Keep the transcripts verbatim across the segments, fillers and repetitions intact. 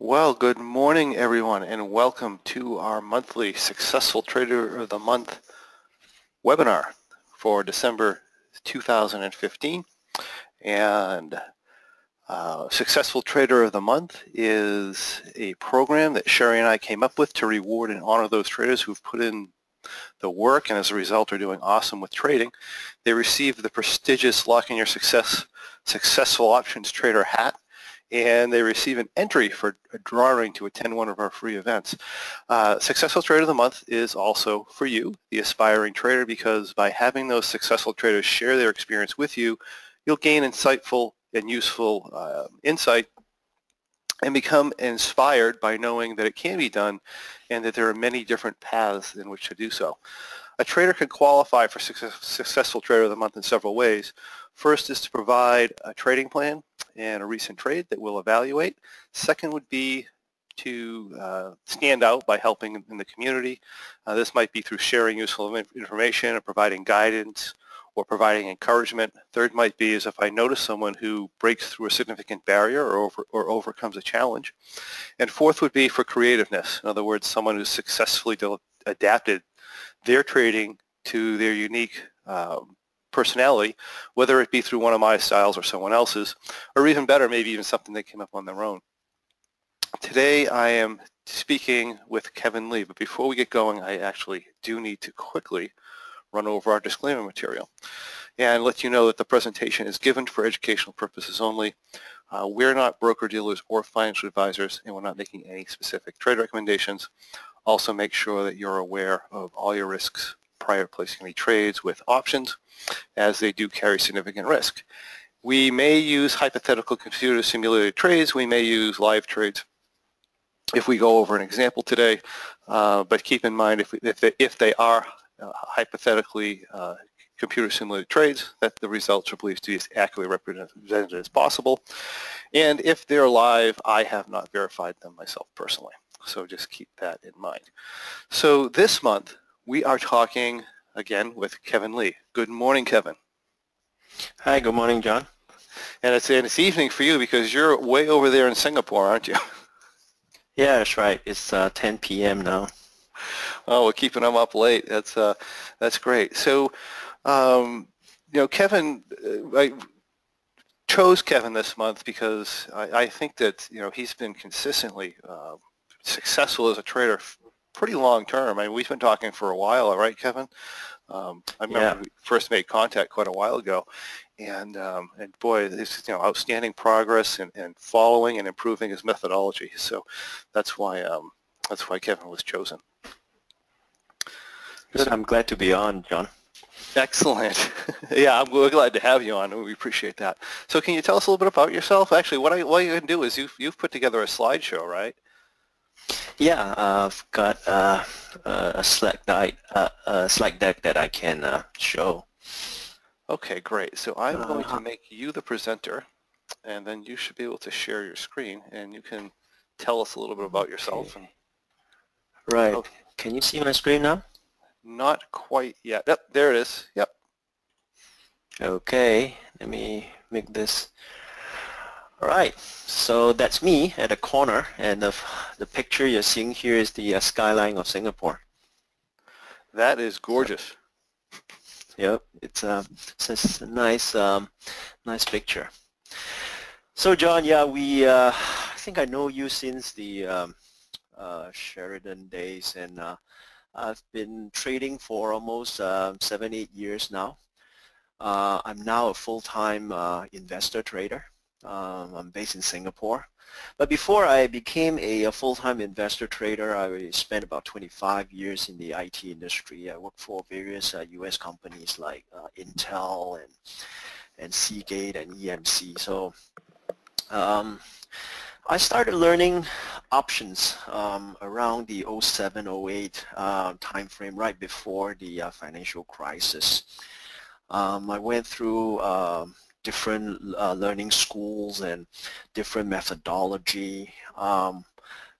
Well, good morning, everyone, and welcome to our monthly Successful Trader of the Month webinar for December two thousand fifteen. And uh, Successful Trader of the Month is a program that Sherry and I came up with to reward and honor those traders who've put in the work and as a result are doing awesome with trading. They received the prestigious Lock in Your Success Successful Options Trader hat, and they receive an entry for a drawing to attend one of our free events. Uh, Successful Trader of the Month is also for you, the aspiring trader, because by having those successful traders share their experience with you, you'll gain insightful and useful uh, insight and become inspired by knowing that it can be done and that there are many different paths in which to do so. A trader could qualify for success, Successful Trader of the Month in several ways. First is to provide a trading plan and a recent trade that we'll evaluate. Second would be to uh, stand out by helping in the community. Uh, this might be through sharing useful information or providing guidance or providing encouragement. Third might be is if I notice someone who breaks through a significant barrier or, over, or overcomes a challenge. And fourth would be for creativeness. In other words, someone who's successfully adapted their trading to their unique um, personality, whether it be through one of my styles or someone else's, or even better, maybe even something that came up on their own. Today I am speaking with Kevin Lee, but before we get going, I actually do need to quickly run over our disclaimer material and let you know that the presentation is given for educational purposes only. Uh, we're not broker-dealers or financial advisors, and we're not making any specific trade recommendations. Also, make sure that you're aware of all your risks prior to placing any trades with options, as they do carry significant risk. We may use hypothetical computer-simulated trades. We may use live trades if we go over an example today, uh, but keep in mind if, if, they, if they are Uh, hypothetically uh, computer-simulated trades, that the results are believed to be as accurately represented as possible. And if they're live, I have not verified them myself personally. So just keep that in mind. So this month, we are talking again with Kevin Lee. Good morning, Kevin. Hi, good morning, John. And it's, and it's evening for you because you're way over there in Singapore, aren't you? Yeah, that's right. It's uh, ten p m now. Oh, we're keeping them up late. That's uh, that's great. So, um, you know, Kevin, I chose Kevin this month because I, I think that, you know, he's been consistently uh, successful as a trader pretty long term. I mean, we've been talking for a while, right, Kevin? Um, I remember yeah. we first made contact quite a while ago, and um, and boy, this you know outstanding progress and and following and improving his methodology. So that's why um, that's why Kevin was chosen. Good. I'm glad to be on, John. Excellent. Yeah, I'm, we're glad to have you on. We appreciate that. So can you tell us a little bit about yourself? Actually, what, I, what you're going to do is you've, you've put together a slideshow, right? Yeah, uh, I've got uh, a, slide deck, uh, a slide deck that I can uh, show. Okay, great. So I'm uh, going to make you the presenter, and then you should be able to share your screen, and you can tell us a little bit about yourself. Okay. And, right. Okay. Can you see my screen now? Not quite yet. Yep, there it is. Yep. Okay, let me make this. All right, so that's me at the corner, and the, the picture you're seeing here is the uh, skyline of Singapore. That is gorgeous. So, yep, it's, uh, it's a nice, um, nice picture. So, John, yeah, we. Uh, I think I know you since the um, uh, Sheridan days, and uh, I've been trading for almost uh, seven, eight years now. Uh, I'm now a full-time uh, investor trader. Um, I'm based in Singapore. But before I became a, a full-time investor trader, I spent about twenty-five years in the I T industry. I worked for various uh, U S companies like uh, Intel and, and Seagate and E M C. So um, I started learning options um, around the oh seven oh eight uh, time frame, right before the uh, financial crisis. Um, I went through uh, different uh, learning schools and different methodology. Um,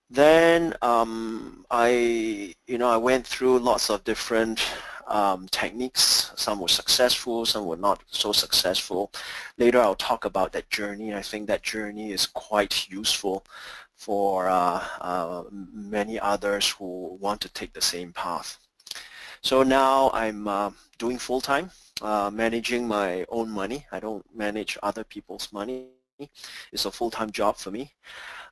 then um, I, you know, I went through lots of different um, techniques. Some were successful, some were not so successful. Later, I'll talk about that journey. I think that journey is quite useful for uh, uh, many others who want to take the same path. So now I'm uh, doing full-time, uh, managing my own money. I don't manage other people's money. It's a full-time job for me.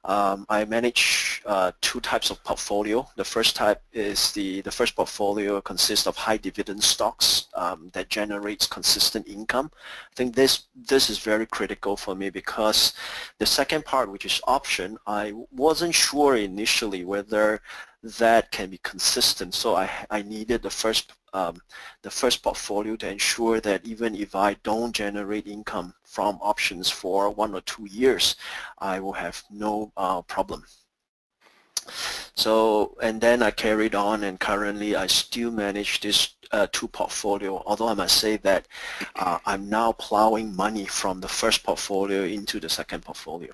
Um, I manage uh, two types of portfolio. The first type is the, the first portfolio consists of high dividend stocks um, that generates consistent income. I think this, this is very critical for me because the second part, which is option, I wasn't sure initially whether that can be consistent. So I, I needed the first Um, the first portfolio to ensure that even if I don't generate income from options for one or two years, I will have no uh, problem. So, and then I carried on, and currently I still manage this uh, two portfolio, although I must say that uh, I'm now plowing money from the first portfolio into the second portfolio.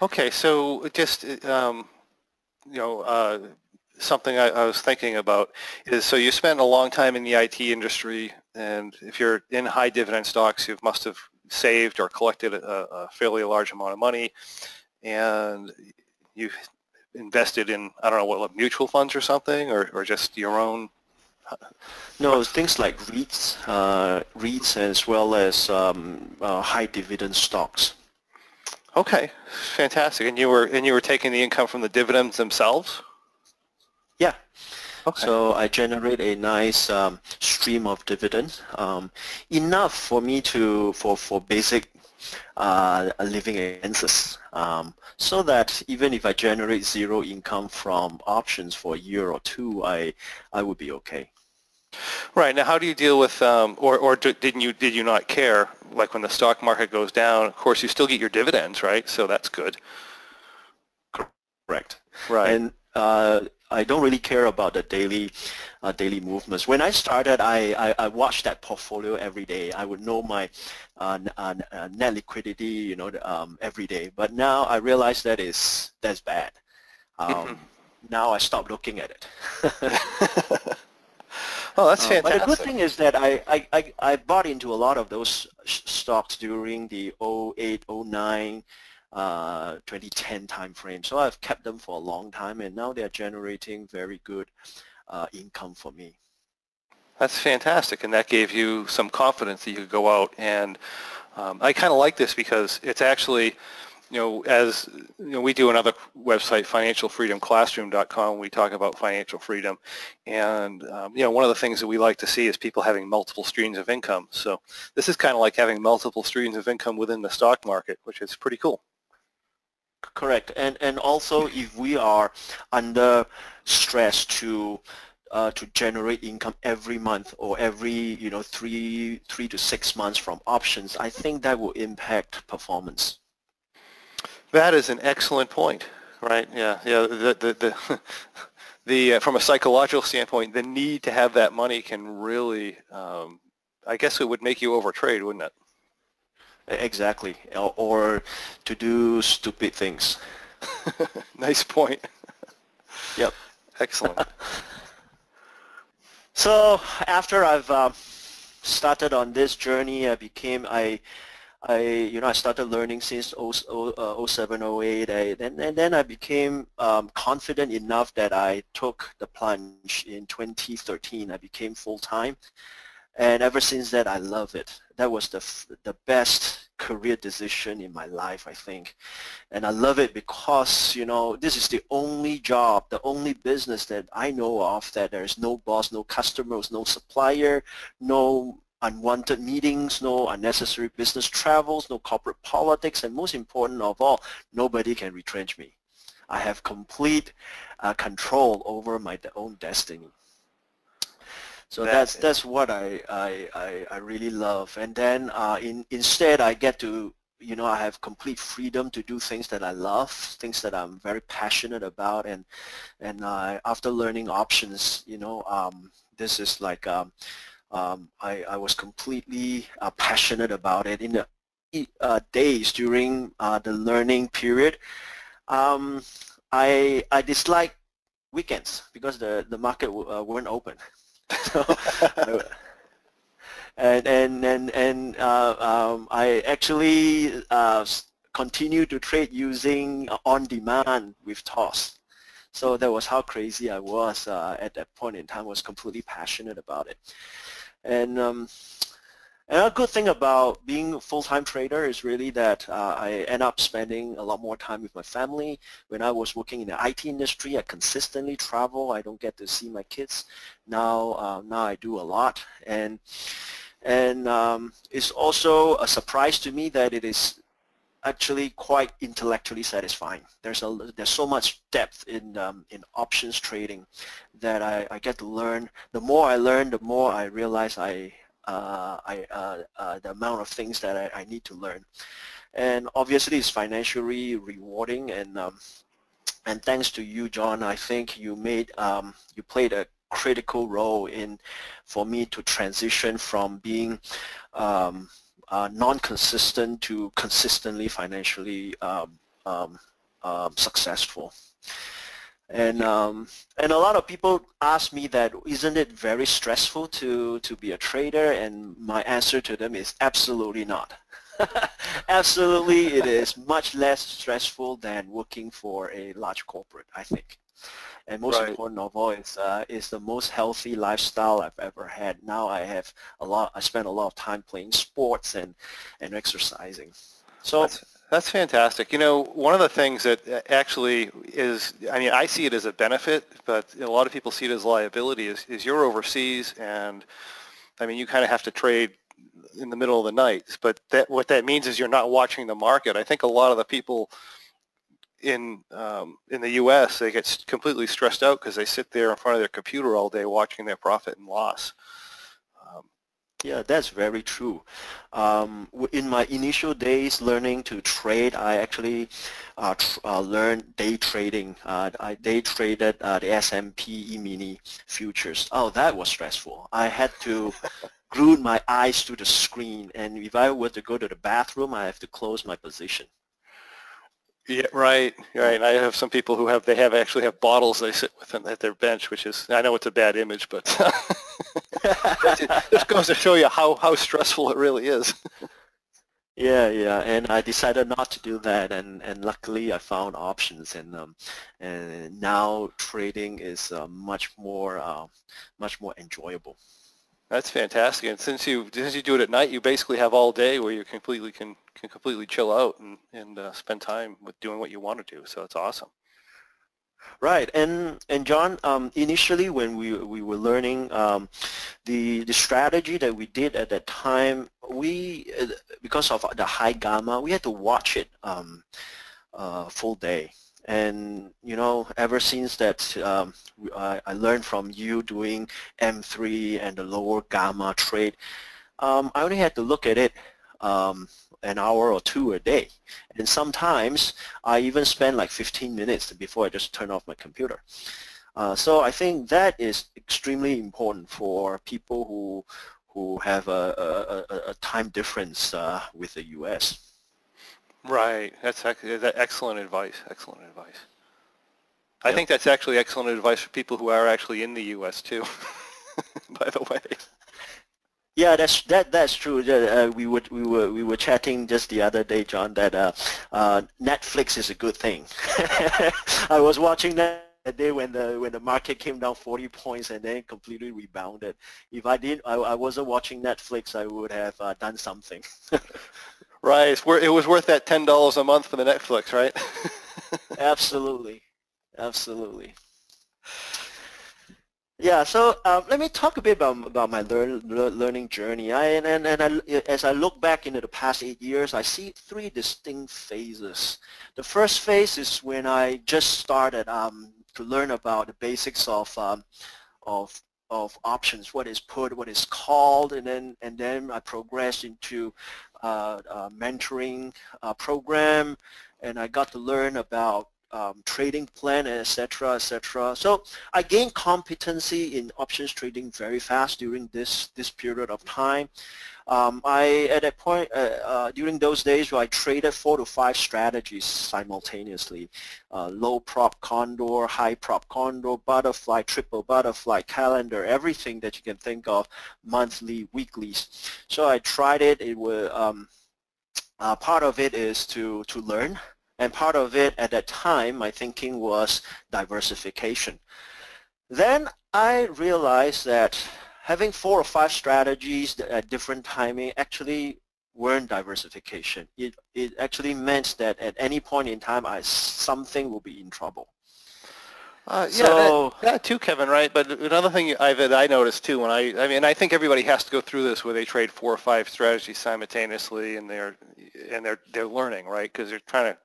Okay, so just, um, you know, uh, something I, I was thinking about is, so you spent a long time in the I T industry, and if you're in high dividend stocks, you must have saved or collected a, a fairly large amount of money, and you invested in, I don't know, what, mutual funds or something, or, or just your own? No, things like REITs, uh, REITs as well as um, uh, high dividend stocks. Okay, fantastic. And you were and you were taking the income from the dividends themselves? Yeah. Okay. So I generate a nice um, stream of dividends, um, enough for me to for for basic uh, living expenses, um, so that even if I generate zero income from options for a year or two, I I would be okay. Right. Now, how do you deal with um, or or didn't you did you not care, like, when the stock market goes down? Of course, you still get your dividends, right? So that's good. Correct. Right. And uh, I don't really care about the daily uh, daily movements. When I started, I, I, I watched that portfolio every day. I would know my uh, uh, net liquidity, you know, um, every day. But now I realize that is, that's bad. Um, mm-hmm. Now I stopped looking at it. Oh, that's fantastic. Uh, but the good thing is that I, I, I, I bought into a lot of those stocks during the oh eight, oh nine, Uh, twenty ten time frame, so I've kept them for a long time, and now they're generating very good uh, income for me. That's fantastic, and that gave you some confidence that you could go out, and um, I kind of like this because it's actually, you know, as you know, we do another website, financial freedom classroom dot com. We talk about financial freedom, and um, you know, one of the things that we like to see is people having multiple streams of income. So this is kind of like having multiple streams of income within the stock market, which is pretty cool. Correct, and and also if we are under stress to uh, to generate income every month or every you know three three to six months from options, I think that will impact performance. That is an excellent point, right? Yeah, yeah. The the the, the uh, from a psychological standpoint, the need to have that money can really, um, I guess, it would make you overtrade, wouldn't it? Exactly, or, or to do stupid things. Nice point. Yep. Excellent. So after I've uh, started on this journey, I became, I, I you know, I started learning since oh seven, oh eight, and, and then I became um, confident enough that I took the plunge in twenty thirteen. I became full-time. And ever since that, I love it. That was the, f the best career decision in my life, I think. And I love it because, you know, this is the only job, the only business that I know of that there is no boss, no customers, no supplier, no unwanted meetings, no unnecessary business travels, no corporate politics, and most important of all, nobody can retrench me. I have complete uh, control over my own destiny. So that's that's what I I, I really love, and then uh, in instead I get to you know I have complete freedom to do things that I love, things that I'm very passionate about, and and uh, after learning options, you know um, this is like um, um, I I was completely uh, passionate about it. In the uh, days during uh, the learning period, um, I I disliked weekends because the the market uh, weren't open. So, and and and and uh, um, I actually uh, continue to trade using on demand with T O S. So that was how crazy I was uh, at that point in time. I was completely passionate about it. And um, another good thing about being a full-time trader is really that uh, I end up spending a lot more time with my family. When I was working in the I T industry, I consistently travel. I don't get to see my kids. Now, uh, now I do a lot. And, and um, it's also a surprise to me that it is actually quite intellectually satisfying. There's a there's so much depth in um, in options trading that I, I get to learn. The more I learn, the more I realize I uh, I uh, uh, the amount of things that I, I need to learn. And obviously, it's financially rewarding. And um, and thanks to you, John, I think you made um, you played a critical role in for me to transition from being um, Uh, non-consistent to consistently financially um, um, um, successful. And um, and a lot of people ask me that, isn't it very stressful to to be a trader? And my answer to them is absolutely not. Absolutely, it is much less stressful than working for a large corporate, I think. And most right. important of all, it's uh, is the most healthy lifestyle I've ever had. Now I have a lot. I spend a lot of time playing sports and and exercising. So that's, that's fantastic. You know, one of the things that actually is, I mean, I see it as a benefit, but a lot of people see it as liability. Is, is you're overseas, and I mean, you kind of have to trade in the middle of the night. But that what that means is you're not watching the market. I think a lot of the people in um, in the U S, they get completely stressed out because they sit there in front of their computer all day watching their profit and loss. Um, yeah, that's very true. Um, in my initial days learning to trade, I actually uh, tr uh, learned day trading. Uh, I day traded uh, the S and P E-mini futures. Oh, that was stressful. I had to glued my eyes to the screen, and if I were to go to the bathroom, I have to close my position. Yeah, right, right. And I have some people who have, they have actually have bottles they sit with at their bench, which is, I know it's a bad image, but this goes to show you how, how stressful it really is. Yeah, yeah, and I decided not to do that, and, and luckily I found options, and um, and now trading is uh, much more uh, much more enjoyable. That's fantastic, and since you since you do it at night, you basically have all day where you completely can can completely chill out and and uh, spend time with doing what you want to do. So it's awesome. Right, and and John, um, initially when we we were learning um, the the strategy that we did at that time, we because of the high gamma, we had to watch it um, uh, full day. And you know, ever since that, um, I, I learned from you doing M three and the lower gamma trade. Um, I only had to look at it um, an hour or two a day, and sometimes I even spend like fifteen minutes before I just turn off my computer. Uh, so I think that is extremely important for people who who have a, a, a time difference uh, with the U S. Right. That's excellent advice. Excellent advice. I yep. think that's actually excellent advice for people who are actually in the U S too. By the way. Yeah, that's that. That's true. Uh, we would we were we were chatting just the other day, John. That uh, uh, Netflix is a good thing. I was watching that day when the when the market came down forty points and then completely rebounded. If I didn't, I, I wasn't watching Netflix, I would have uh, done something. Right, it's wor- it was worth that ten dollars a month for the Netflix, right? Absolutely, absolutely. Yeah, so um, let me talk a bit about about my learn, learning journey. I and and, and I, as I look back into the past eight years, I see three distinct phases. The first phase is when I just started um, to learn about the basics of um, of of options, what is put, what is called, and then and then I progressed into Uh, uh, mentoring uh, program, and I got to learn about um, trading plan, et cetera, et cetera. So I gained competency in options trading very fast during this this period of time. Um, I at that point uh, uh, during those days where I traded four to five strategies simultaneously: uh, low prop condor, high prop condor, butterfly, triple butterfly, calendar, everything that you can think of, monthly, weeklies. So I tried it. It was um, Uh, part of it is to, to learn, and part of it at that time my thinking was diversification. Then I realized that having four or five strategies at different timing actually weren't diversification. It, it actually meant that at any point in time I something will be in trouble. Uh, yeah, so, that, that too, Kevin, right? But another thing I, that I noticed too, when I, I mean, I think everybody has to go through this where they trade four or five strategies simultaneously, and they're and they're they're learning, right? Because they're trying to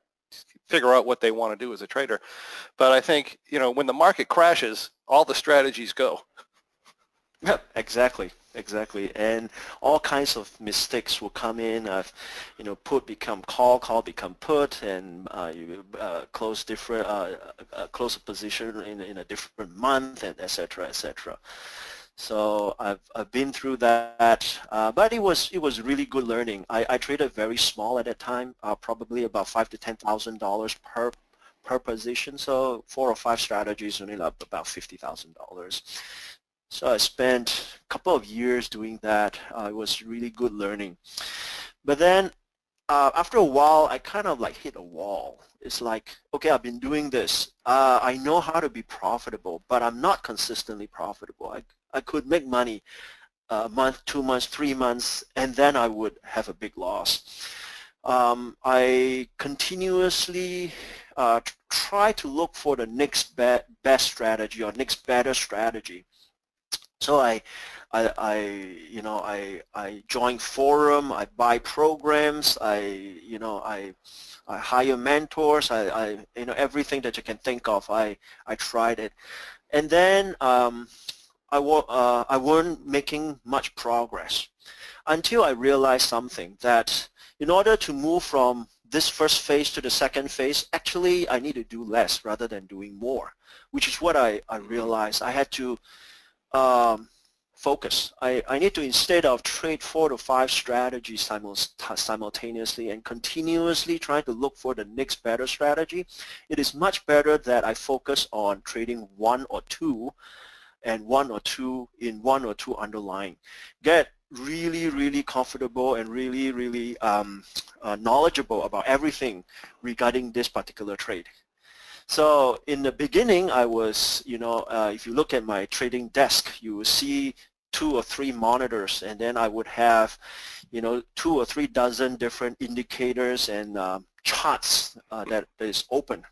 figure out what they want to do as a trader. But I think, you know, when the market crashes, all the strategies go. Yep, exactly, exactly, and all kinds of mistakes will come in. I've, you know, put become call, call become put, and uh, you uh, close different, uh, uh, close a position in in a different month, and et cetera, et cetera. So I've I've been through that, uh, but it was it was really good learning. I, I traded very small at that time, uh, probably about five to ten thousand dollars per per position. So four or five strategies, only up about fifty thousand dollars. So I spent a couple of years doing that. Uh, it was really good learning. But then uh, after a while, I kind of like hit a wall. It's like, okay, I've been doing this. Uh, I know how to be profitable, but I'm not consistently profitable. I, I could make money a month, two months, three months, and then I would have a big loss. Um, I continuously uh, try to look for the next be best strategy or next better strategy. So I, I, I, you know, I, I join forum. I buy programs. I, you know, I, I hire mentors. I, I, you know, everything that you can think of. I, I tried it, and then um, I, uh, I weren't making much progress until I realized something, that in order to move from this first phase to the second phase, actually I need to do less rather than doing more, which is what I, I realized. I had to. Um, focus. I, I need to, instead of trade four to five strategies simul simultaneously and continuously trying to look for the next better strategy, it is much better that I focus on trading one or two and one or two in one or two underlying. Get really, really comfortable and really, really um, uh, knowledgeable about everything regarding this particular trade. So in the beginning, I was, you know, uh, if you look at my trading desk, you will see two or three monitors, and then I would have, you know, two or three dozen different indicators and uh, charts uh, that is open.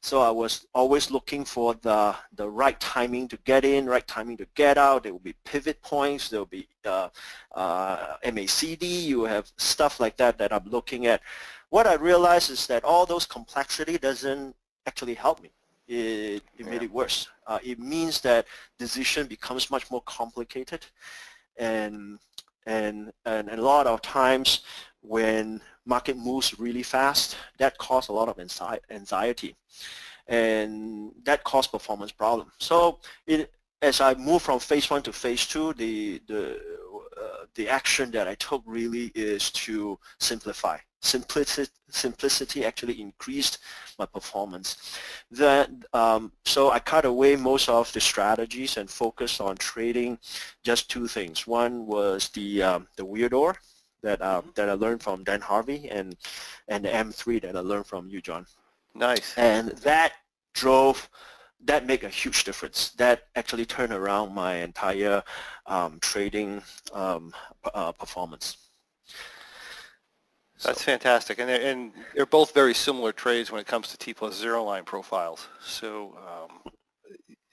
So I was always looking for the, the right timing to get in, right timing to get out. There will be pivot points. There will be uh, uh, M A C D. You have stuff like that that I'm looking at. What I realized is that all those complexity doesn't actually helped me. It, it made yeah. it worse. Uh, it means that decision becomes much more complicated, and, and, and a lot of times when market moves really fast, that causes a lot of anxiety, and that causes performance problems. So it, as I move from phase one to phase two, the, the, uh, the action that I took really is to simplify. Simplicity, simplicity actually increased my performance. That, um, so I cut away most of the strategies and focused on trading just two things. One was the um, the Weirdo that um, that I learned from Dan Harvey, and and the M three that I learned from you, John. Nice. And that drove, that made a huge difference. That actually turned around my entire um, trading um, uh, performance. That's fantastic, and they're, and they're both very similar trades when it comes to T plus zero line profiles. So, um,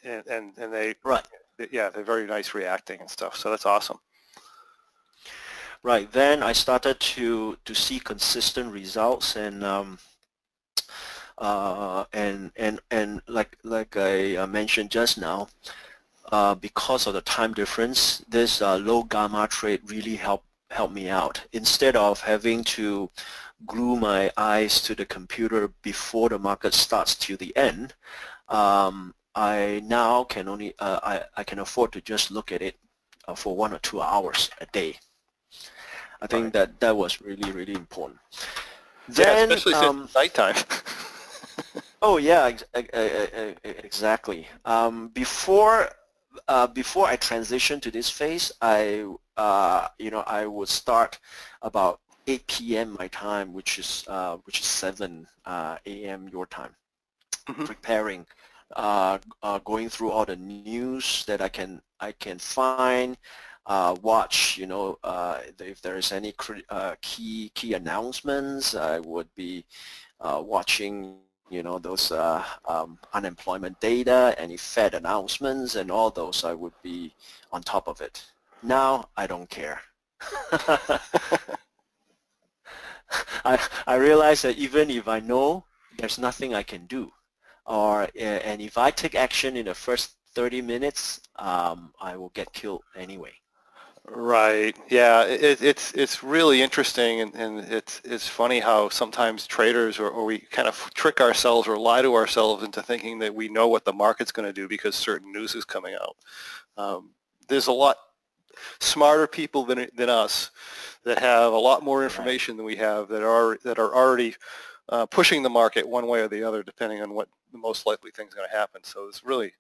and, and and they, right, yeah, they're very nice reacting and stuff. So that's awesome. Right. Then I started to to see consistent results, and um, uh, and and and like like I mentioned just now, uh, because of the time difference, this uh, low gamma trade really helped. help me out. Instead of having to glue my eyes to the computer before the market starts to the end, um, I now can only uh, I, I can afford to just look at it uh, for one or two hours a day. I think right. that that was really, really important. Yeah, then, especially um, since nighttime. Oh yeah, ex ex exactly. Um, before uh, before I transitioned to this phase, I Uh, you know, I would start about eight p m my time, which is uh, which is seven uh, a m your time. Mm-hmm. Preparing, uh, uh, going through all the news that I can I can find, uh, watch. You know, uh, if there is any cr uh, key key announcements, I would be uh, watching. You know, those uh, um, unemployment data, any Fed announcements, and all those. I would be on top of it. Now I don't care. I, I realize that even if I know, there's nothing I can do, or and if I take action in the first thirty minutes, um, I will get killed anyway. Right. Yeah. It, it's it's really interesting, and, and it's it's funny how sometimes traders or, or we kind of trick ourselves or lie to ourselves into thinking that we know what the market's going to do because certain news is coming out. Um, there's a lot smarter people than than us that have a lot more information than we have that are that are already uh, pushing the market one way or the other, depending on what the most likely thing's going to happen. So it's really,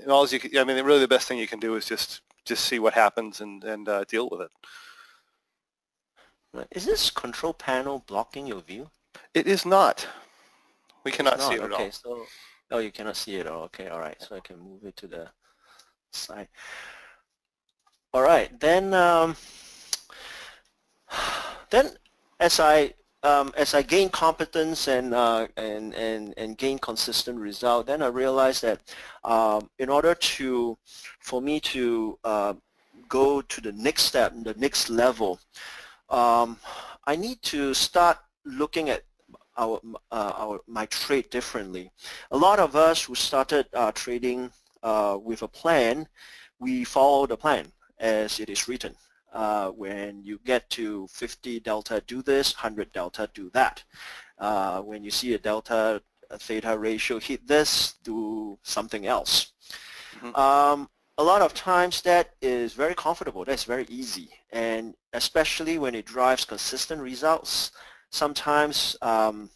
and all you can, I mean, really the best thing you can do is just just see what happens and and uh, deal with it. Is this control panel blocking your view? It is not. We cannot see it at all. Okay, so oh, you cannot see it at all. Okay, all right. So I can move it to the side. All right, then um, then as I um, as I gain competence and uh, and and and gain consistent result, then I realized that um, in order to for me to uh, go to the next step, the next level, um, I need to start looking at our uh, our my trade differently. A lot of us who started uh, trading uh, with a plan, we follow the plan as it is written. Uh, when you get to fifty delta, do this, one hundred delta, do that. Uh, when you see a delta a theta ratio hit this, do something else. Mm-hmm. um, a lot of times that is very comfortable, that's very easy, and especially when it drives consistent results, sometimes um,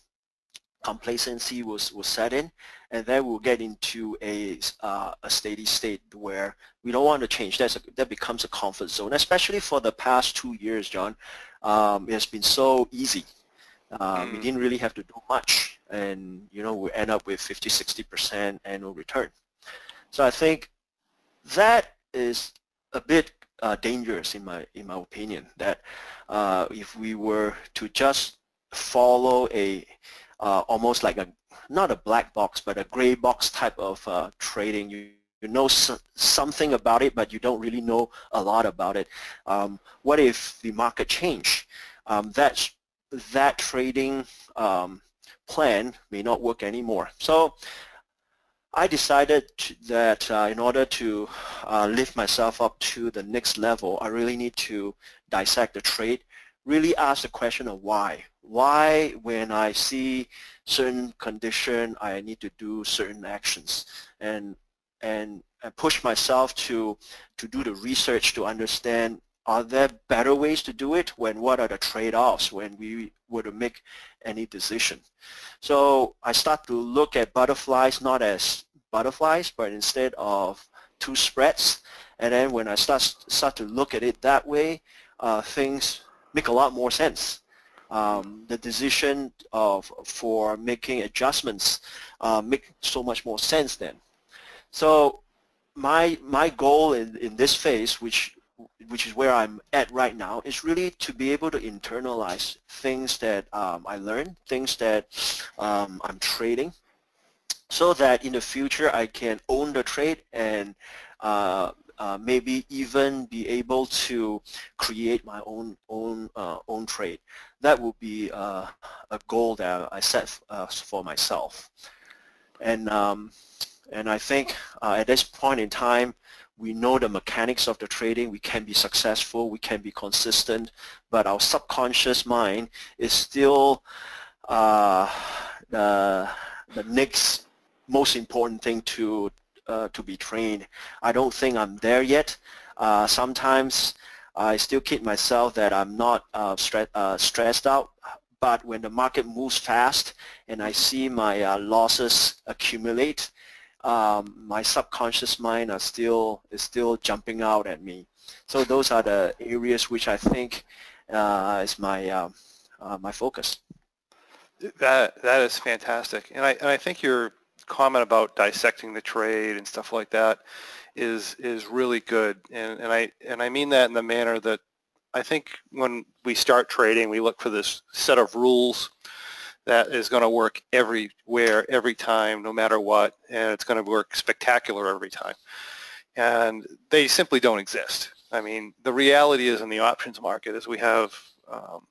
complacency will, will set in, and then we'll get into a, uh, a steady state where we don't want to change. That's a, that becomes a comfort zone, especially for the past two years, John. Um, it has been so easy. Uh, mm. We didn't really have to do much, and you know, we end up with fifty, sixty percent annual return. So I think that is a bit uh, dangerous in my, in my opinion, that uh, if we were to just follow a Uh, almost like a, not a black box, but a gray box type of uh, trading. You, you know so, something about it, but you don't really know a lot about it. Um, what if the market changed? Um, that, that trading um, plan may not work anymore. So I decided that uh, in order to uh, lift myself up to the next level, I really need to dissect the trade, really ask the question of why. Why, when I see certain condition, I need to do certain actions, and and I push myself to to do the research to understand, are there better ways to do it? When what are the trade-offs when we were to make any decision? So I start to look at butterflies, not as butterflies, but instead of two spreads. And then when I start start to look at it that way, uh, things make a lot more sense. Um, the decision of for making adjustments uh, make so much more sense then. So my my goal in, in this phase, which which is where I'm at right now, is really to be able to internalize things that um, I learned, things that um, I'm trading, so that in the future I can own the trade and uh, Uh, maybe even be able to create my own own uh, own trade. That would be uh, a goal that I set uh, for myself. And um, and I think uh, at this point in time, we know the mechanics of the trading. We can be successful. We can be consistent. But our subconscious mind is still uh, the the next most important thing to. Uh, to be trained. I don't think I'm there yet. Uh, sometimes I still kid myself that I'm not uh, stre uh, stressed out, but when the market moves fast and I see my uh, losses accumulate, um, my subconscious mind are still, is still jumping out at me. So those are the areas which I think uh, is my uh, uh, my focus. That that is fantastic, and I and I think your comment about dissecting the trade and stuff like that is is really good, and and I and I mean that in the manner that I think when we start trading, we look for this set of rules that is going to work everywhere, every time, no matter what, and it's going to work spectacular every time. And they simply don't exist. I mean, the reality is in the options market is we have, um,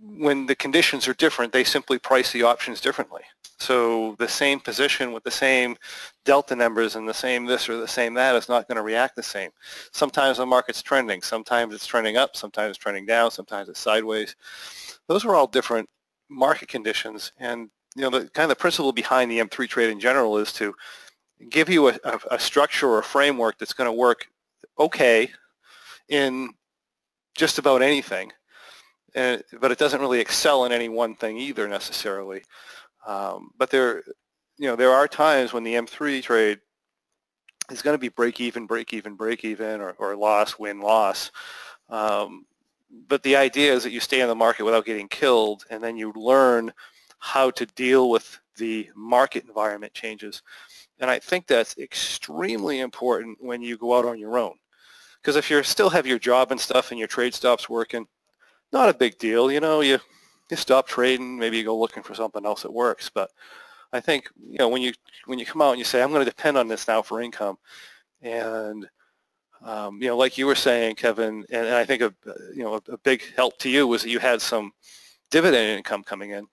when the conditions are different, they simply price the options differently. So the same position with the same delta numbers and the same this or the same that is not going to react the same. Sometimes the market's trending. Sometimes it's trending up. Sometimes it's trending down. Sometimes it's sideways. Those are all different market conditions, and you know the kind of the principle behind the M three trade in general is to give you a, a, a structure or a framework that's going to work okay in just about anything, and, but it doesn't really excel in any one thing either necessarily. Um, but there, you know, there are times when the M three trade is going to be break even, break even, break even, or, or loss, win, loss. Um, But the idea is that you stay in the market without getting killed, and then you learn how to deal with the market environment changes. And I think that's extremely important when you go out on your own. Because if you still have your job and stuff and your trade stops working, not a big deal. You know, you, you stop trading, maybe you go looking for something else that works. But I think, you know, when you, when you come out and you say, I'm going to depend on this now for income, and Um, you know, like you were saying, Kevin, and, and I think a you know a, a big help to you was that you had some dividend income coming in.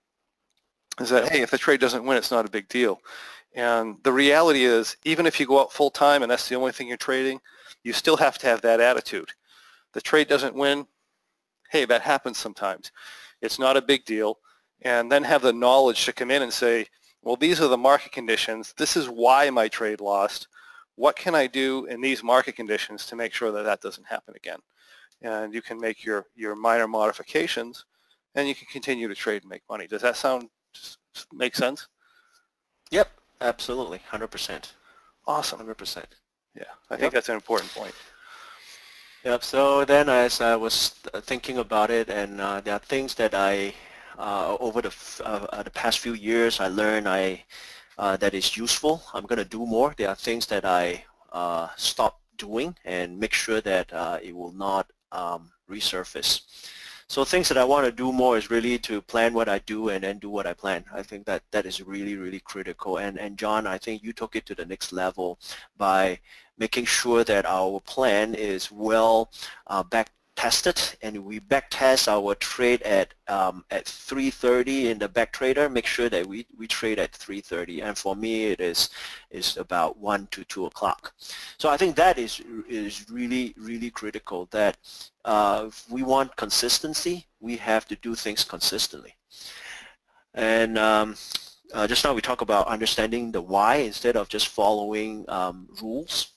Is that, hey, if the trade doesn't win, it's not a big deal. And the reality is, even if you go out full time and that's the only thing you're trading, you still have to have that attitude. The trade doesn't win. Hey, that happens sometimes. It's not a big deal. And then have the knowledge to come in and say, well, these are the market conditions. This is why my trade lost. What can I do in these market conditions to make sure that that doesn't happen again? And you can make your, your minor modifications, and you can continue to trade and make money. Does that sound make sense? Yep, absolutely, one hundred percent. Awesome. one hundred percent. Yeah, I yep. think that's an important point. Yep, so then as I was thinking about it, and uh, there are things that I, uh, over the, uh, the past few years, I learned I, Uh, that is useful. I'm going to do more. There are things that I uh, stop doing and make sure that uh, it will not um, resurface. So things that I want to do more is really to plan what I do and then do what I plan. I think that that is really, really critical. And, and John, I think you took it to the next level by making sure that our plan is well uh, backed tested, and we back test our trade at um, at three thirty in the back trader. Make sure that we, we trade at three thirty, and for me it is is about one to two o'clock. So I think that is is really really critical, that uh, if we want consistency, we have to do things consistently. And um, uh, just now we talk about understanding the why instead of just following um, rules.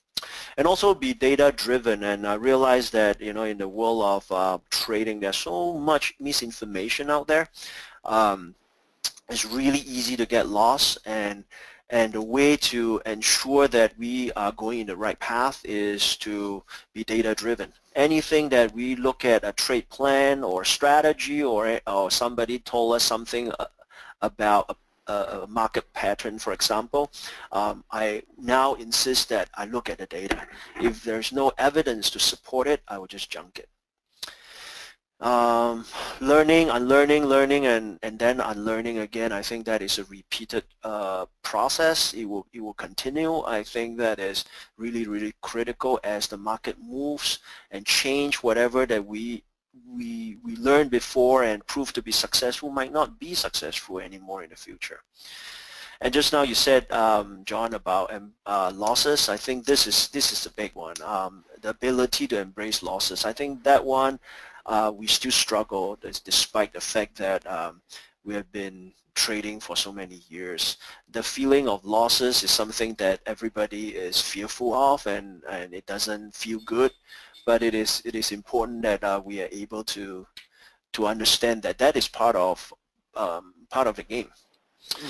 And also be data-driven, and I realize that, you know, in the world of uh, trading, there's so much misinformation out there. Um, it's really easy to get lost, and and the way to ensure that we are going in the right path is to be data-driven. Anything that we look at, a trade plan or strategy, or or somebody told us something about a Uh, market pattern, for example, um, I now insist that I look at the data. If there's no evidence to support it, I will just junk it. Um, learning, unlearning, learning, and, and then unlearning again, I think that is a repeated uh, process. It will, it will continue. I think that is really, really critical as the market moves and change. Whatever that we we we learned before and proved to be successful might not be successful anymore in the future. And just now you said, um, John, about um, uh, losses. I think this is this is the big one, um, the ability to embrace losses. I think that one uh, we still struggle, despite the fact that um, we have been trading for so many years. The feeling of losses is something that everybody is fearful of, and, and it doesn't feel good. But it is it is important that uh, we are able to to understand that that is part of um, part of the game.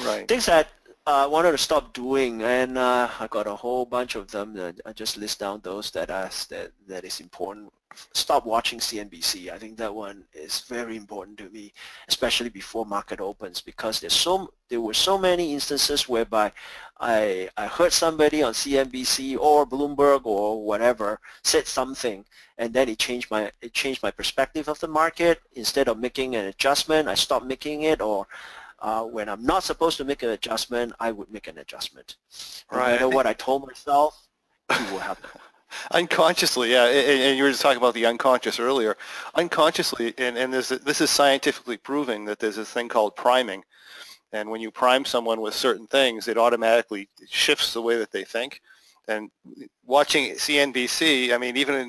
Right. Things that I uh, wanted to stop doing, and uh, I got a whole bunch of them. That I just list down those that are, that that is important. Stop watching C N B C. I think that one is very important to me, especially before market opens, because there's so there were so many instances whereby I I heard somebody on C N B C or Bloomberg or whatever said something, and then it changed my it changed my perspective of the market. Instead of making an adjustment, I stopped making it, or Uh, when I'm not supposed to make an adjustment, I would make an adjustment. Right. And you know what I told myself? It will happen. Unconsciously, yeah. And, and you were just talking about the unconscious earlier. Unconsciously, and, and this, this is scientifically proving that there's this thing called priming. And when you prime someone with certain things, it automatically shifts the way that they think. And watching C N B C, I mean, even in,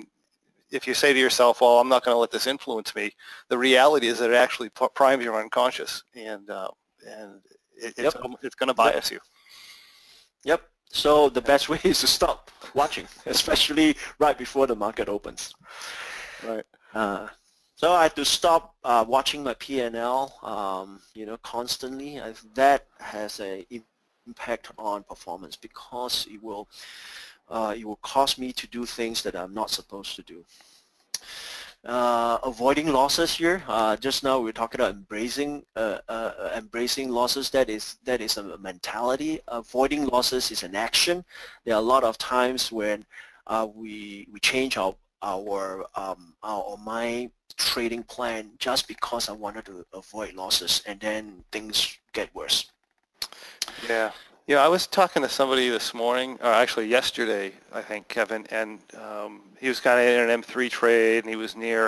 if you say to yourself, well, I'm not going to let this influence me, the reality is that it actually primes your unconscious. And uh, and it, it's, yep. it's going to bias yep. you. Yep. So the best way is to stop watching, especially right before the market opens. Right. Uh, so I had to stop uh, watching my P and L, um, you know, constantly. I, that has an impact on performance, because it will uh, it will cause me to do things that I'm not supposed to do. Uh, avoiding losses here. Uh, just now we were talking about embracing uh, uh, embracing losses. That is that is a mentality. Avoiding losses is an action. There are a lot of times when uh, we we change our our um, our or my trading plan just because I wanted to avoid losses, and then things get worse. Yeah. Yeah, I was talking to somebody this morning, or actually yesterday, I think, Kevin, and um, he was kind of in an M three trade, and he was near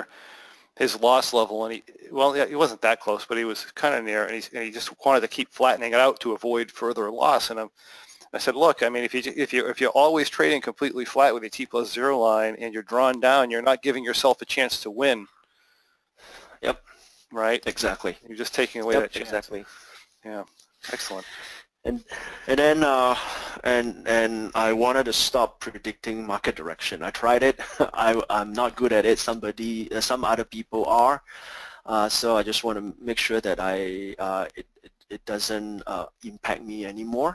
his loss level, and he, well, he wasn't that close, but he was kind of near, and he, and he just wanted to keep flattening it out to avoid further loss. And I'm, I said, look, I mean, if you if you if you're always trading completely flat with your T plus zero line, and you're drawn down, you're not giving yourself a chance to win. Yep. Right. Exactly. You're just taking away yep, that chance. Exactly. Yeah. Excellent. And and then uh, and and I wanted to stop predicting market direction. I tried it. I I'm not good at it. Somebody, uh, some other people are. Uh, so I just want to make sure that I uh, it, it it doesn't uh, impact me anymore.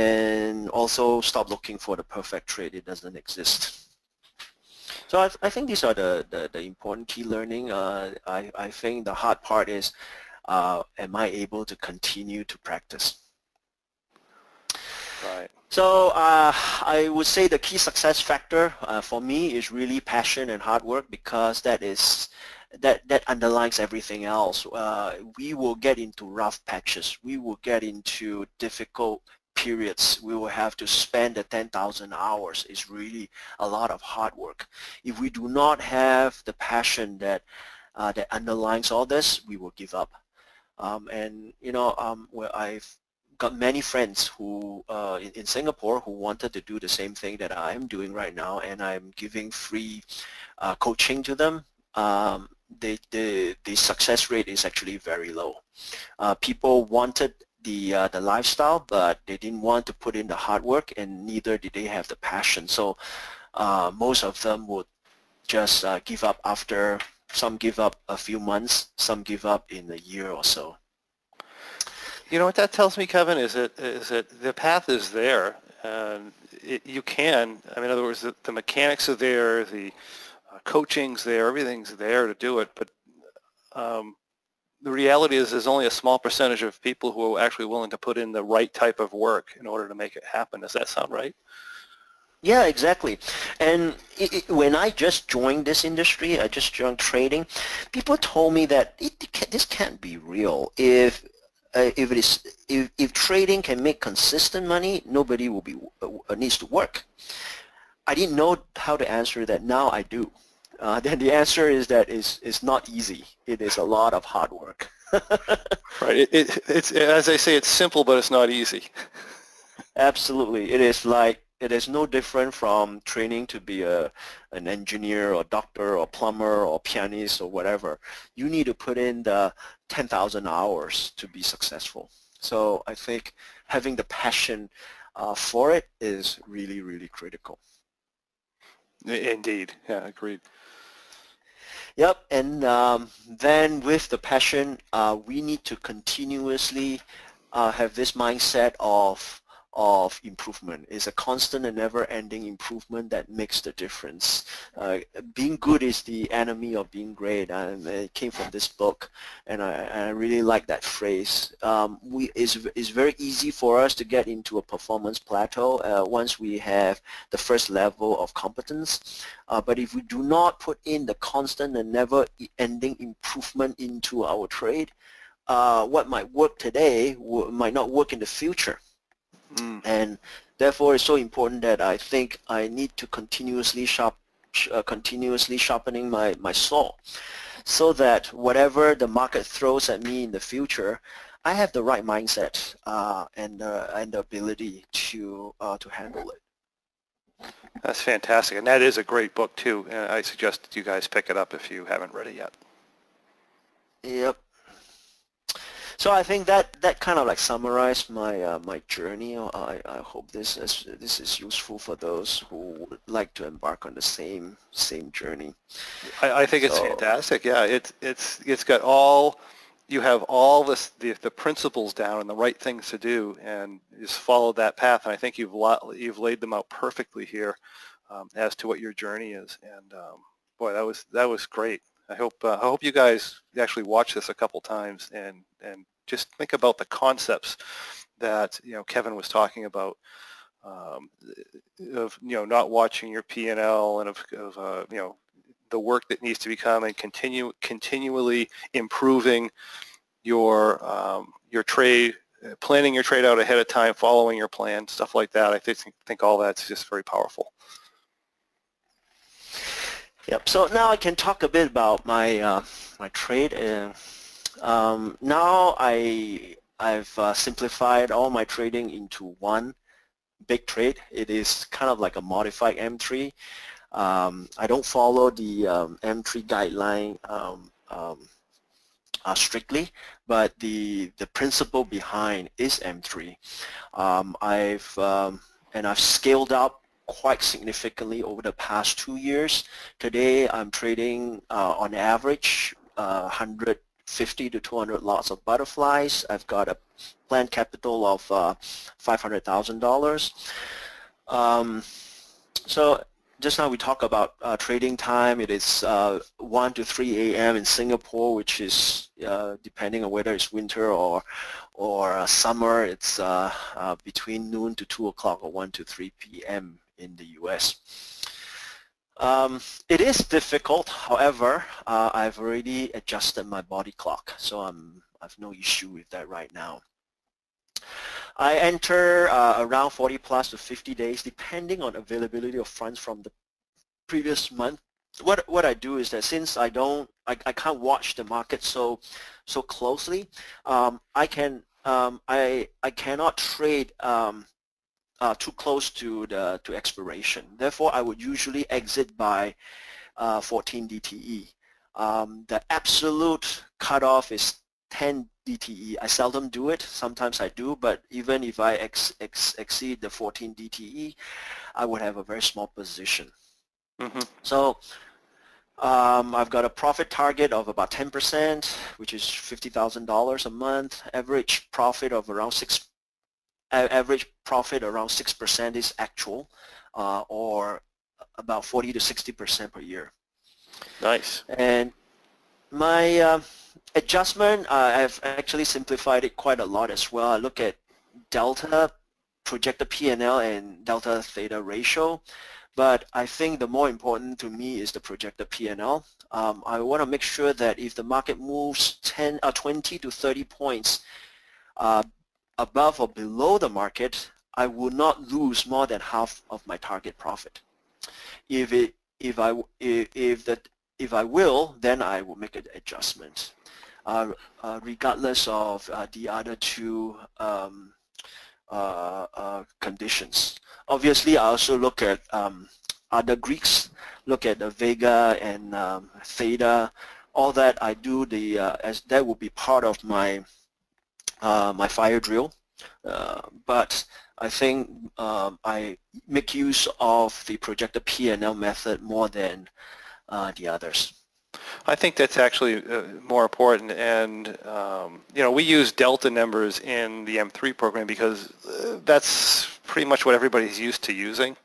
And also stop looking for the perfect trade. It doesn't exist. So I I think these are the the, the important key learning. Uh, I I think the hard part is, uh, am I able to continue to practice? Right. So uh, I would say the key success factor uh, for me is really passion and hard work, because that is that that underlines everything else. Uh, we will get into rough patches. We will get into difficult periods. We will have to spend the ten thousand hours. It's really a lot of hard work. If we do not have the passion that uh, that underlines all this, we will give up. Um, and you know, um, where I've got many friends who uh, in, in Singapore who wanted to do the same thing that I'm doing right now, and I'm giving free uh, coaching to them. Um, the, the, the success rate is actually very low. Uh, people wanted the, uh, the lifestyle, but they didn't want to put in the hard work, and neither did they have the passion. So uh, most of them would just uh, give up after, some give up a few months, some give up in a year or so. You know what that tells me, Kevin, is that, is that the path is there. And it, you can, I mean, in other words, the, the mechanics are there, the uh, coaching's there, everything's there to do it. But um, the reality is there's only a small percentage of people who are actually willing to put in the right type of work in order to make it happen. Does that sound right? Yeah, exactly. And it, it, when I just joined this industry, I just joined trading, people told me that it, this can't be real. If Uh, if it is, if, if trading can make consistent money, nobody will be uh, needs to work. I didn't know how to answer that. Now I do. Uh, then the answer is that it's, it's not easy. It is a lot of hard work. Right. It, it, it's as they say, it's simple, but it's not easy. Absolutely. It is like it is no different from training to be a an engineer or doctor or plumber or pianist or whatever. You need to put in the ten thousand hours to be successful. So I think having the passion uh, for it is really, really critical. Indeed. Yeah, agreed. Yep. And um, then with the passion, uh, we need to continuously uh, have this mindset of of improvement. It's a constant and never-ending improvement that makes the difference. Uh, being good is the enemy of being great, and it came from this book, and I, I really like that phrase. Um, we, it's, it's very easy for us to get into a performance plateau uh, once we have the first level of competence, uh, but if we do not put in the constant and never-ending improvement into our trade, uh, what might work today w- might not work in the future. Mm. And therefore, it's so important that I think I need to continuously sharp, sh uh, continuously sharpening my my saw, so that whatever the market throws at me in the future, I have the right mindset uh, and uh, and the ability to uh, to handle it. That's fantastic, and that is a great book too. And I suggest that you guys pick it up if you haven't read it yet. Yep. So I think that, that kind of like summarized my uh, my journey. I, I hope this is this is useful for those who would like to embark on the same same journey. I, I think so. It's fantastic. Yeah, it's it's it's got all you have all this, the the principles down and the right things to do, and just follow that path. And I think you've lot, you've laid them out perfectly here um, as to what your journey is. And um, boy, that was that was great. I hope uh, I hope you guys actually watch this a couple times and and just think about the concepts that you know Kevin was talking about um, of you know not watching your P and L and of, of uh, you know the work that needs to be done and continue continually improving your um, your trade, planning your trade out ahead of time, following your plan, stuff like that. I think think all that's just very powerful. Yep. So now I can talk a bit about my uh, my trade. Uh, um, now I I've uh, simplified all my trading into one big trade. It is kind of like a modified M three. Um, I don't follow the um, M three guideline um, um, uh, strictly, but the the principle behind is M three. Um, I've um, and I've scaled up quite significantly over the past two years. Today, I'm trading uh, on average uh, one hundred fifty to two hundred lots of butterflies. I've got a planned capital of uh, five hundred thousand dollars. Um, so just now we talk about uh, trading time. It is uh, one to three A M in Singapore, which is uh, depending on whether it's winter or or uh, summer. It's uh, uh, between noon to two o'clock or one to three P M in the U S. Um, it is difficult, however, uh, I've already adjusted my body clock, so I'm, I've no issue with that right now. I enter uh, around forty plus to fifty days, depending on availability of funds from the previous month. What what I do is that since I don't, I, I can't watch the market so so closely, um, I can um, I I cannot trade. Um, Uh, too close to the to expiration. Therefore, I would usually exit by uh, fourteen D T E. Um, the absolute cutoff is ten D T E. I seldom do it. Sometimes I do, but even if I ex ex exceed the fourteen D T E, I would have a very small position. Mm-hmm. So um, I've got a profit target of about ten percent, which is fifty thousand dollars a month. Average profit of around six. Average profit around six percent is actual, uh, or about forty to sixty percent per year. Nice. And my uh, adjustment, uh, I've actually simplified it quite a lot as well. I look at delta, projected P and L, and delta theta ratio. But I think the more important to me is the projected P and L. Um, I want to make sure that if the market moves ten, uh, twenty to thirty points, uh, above or below the market, I will not lose more than half of my target profit. If it, if I, if, if that, if I will, then I will make an adjustment, uh, uh, regardless of uh, the other two um, uh, uh, conditions. Obviously, I also look at um, other Greeks, look at the Vega and um, Theta. All that I do, the uh, as that will be part of my. Uh, my fire drill, uh, but I think um, I make use of the projected P and L method more than uh, the others. I think that's actually uh, more important, and um, you know, we use delta numbers in the M three program because uh, that's pretty much what everybody's used to using.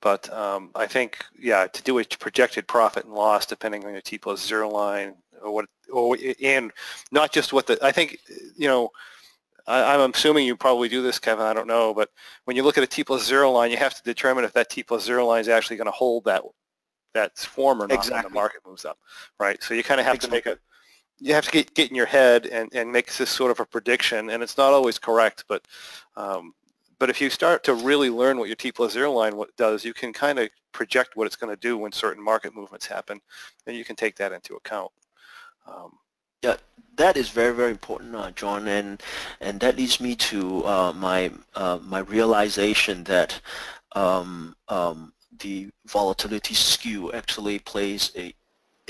But um, I think, yeah, to do a projected profit and loss depending on your T plus zero line, or what, or and not just what the. I think, you know, I, I'm assuming you probably do this, Kevin. I don't know, but when you look at a T plus zero line, you have to determine if that T plus zero line is actually going to hold that. That's form or not, exactly, when the market moves up, right? So you kind of have exactly. to make a, you have to get, get in your head and, and make this sort of a prediction, and it's not always correct, but um, but if you start to really learn what your T plus zero line what does, you can kind of project what it's going to do when certain market movements happen, and you can take that into account. Um, yeah, that is very, very important, uh, John, and and that leads me to uh, my uh, my realization that um, um, the volatility skew actually plays a,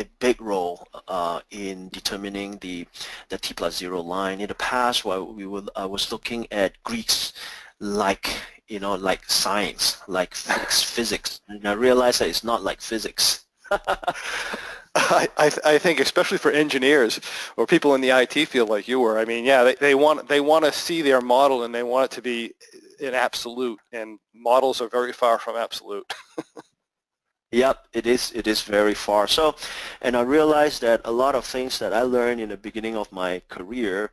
a big role uh, in determining the, the T plus zero line. In the past, while we were, I was looking at Greeks like, you know, like science, like physics, physics, and I realized that it's not like physics. I, I, I think especially for engineers or people in the I T field like you were, I mean, yeah, they, they want they want to see their model and they want it to be in absolute, and models are very far from absolute. Yep, it is it is very far. So, and I realized that a lot of things that I learned in the beginning of my career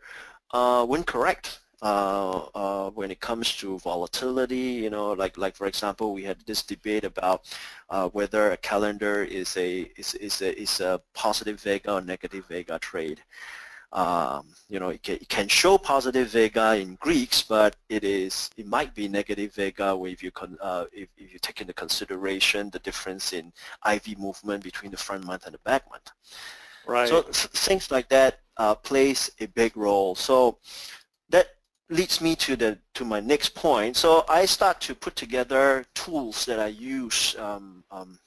uh, weren't correct uh, uh, when it comes to volatility. You know, like like for example, we had this debate about uh, whether a calendar is a is is a, is a positive vega or negative vega trade. Um, you know, it can, it can show positive vega in Greeks, but it is it might be negative vega if you con, uh, if, if you take into consideration the difference in I V movement between the front month and the back month. Right. So things like that uh, plays a big role. So that leads me to the to my next point. So I start to put together tools that I use um, um,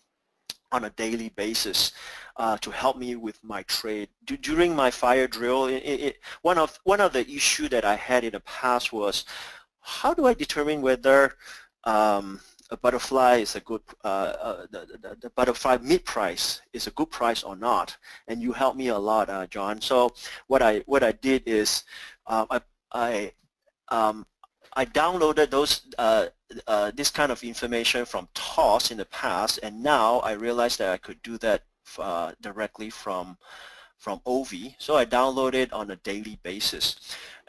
on a daily basis. Uh, to help me with my trade. D during my fire drill, it, it, it, one of one of the issue that I had in the past was, how do I determine whether um, a butterfly is a good, uh, uh, the, the, the butterfly mid price is a good price or not? And you helped me a lot, uh, John. So what I what I did is, uh, I I um, I downloaded those. Uh, uh, this kind of information from T O S in the past, and now I realized that I could do that Uh, directly from from O V. So I download it on a daily basis,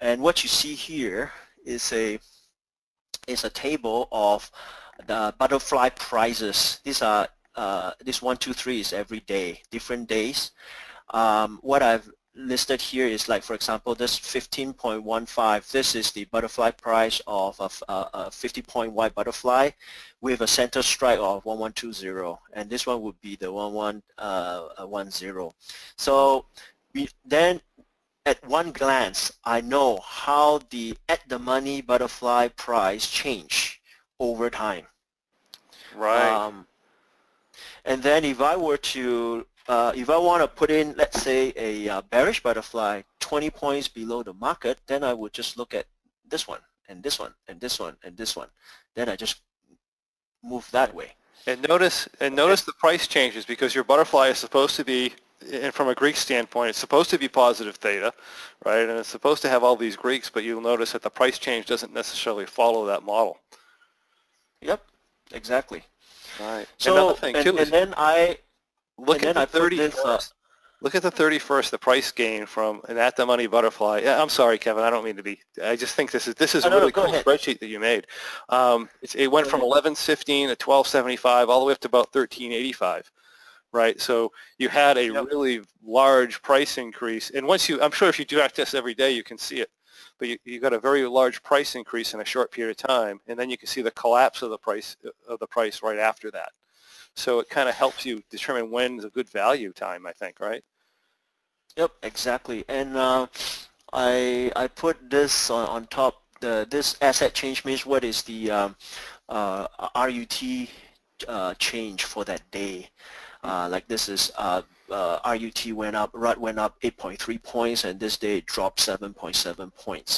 and what you see here is a is a table of the butterfly prices. These are uh, this one, two, three is every day, different days. Um, what I've listed here is, like for example, this fifteen point one five. This is the butterfly price of a, a, a fifty point wide butterfly with a center strike of one one two zero, and this one would be the one one one zero. So we then, at one glance, I know how the at the money butterfly price change over time. Right. Um, and then if I were to Uh, if I want to put in, let's say, a uh, bearish butterfly twenty points below the market, then I would just look at this one, and this one, and this one, and this one. Then I just move that way. And notice, and notice the price changes, because your butterfly is supposed to be, and from a Greek standpoint, it's supposed to be positive theta, right? And it's supposed to have all these Greeks, but you'll notice that the price change doesn't necessarily follow that model. Yep, exactly. Right. So, another thing and, too is, and then I... Look at, the thirty-first, look at the thirty-first, the price gain from an at-the-money butterfly. I'm sorry, Kevin, I don't mean to be. I just think this is this is a really cool spreadsheet that you made. Um, it's, it went from eleven fifteen to twelve seventy-five all the way up to about thirteen eighty-five, right? So you had a yep. really large price increase. And once you, I'm sure if you do this every day, you can see it. But you, you got a very large price increase in a short period of time, and then you can see the collapse of the price of the price right after that. So it kind of helps you determine when's a good value time, I think, right? Yep, exactly. And uh, I I put this on, on top. The this asset change means what is the um, uh, R U T uh, change for that day? Uh, like this is uh, uh, R U T went up, R U T went up eight point three points, and this day it dropped seven point seven points.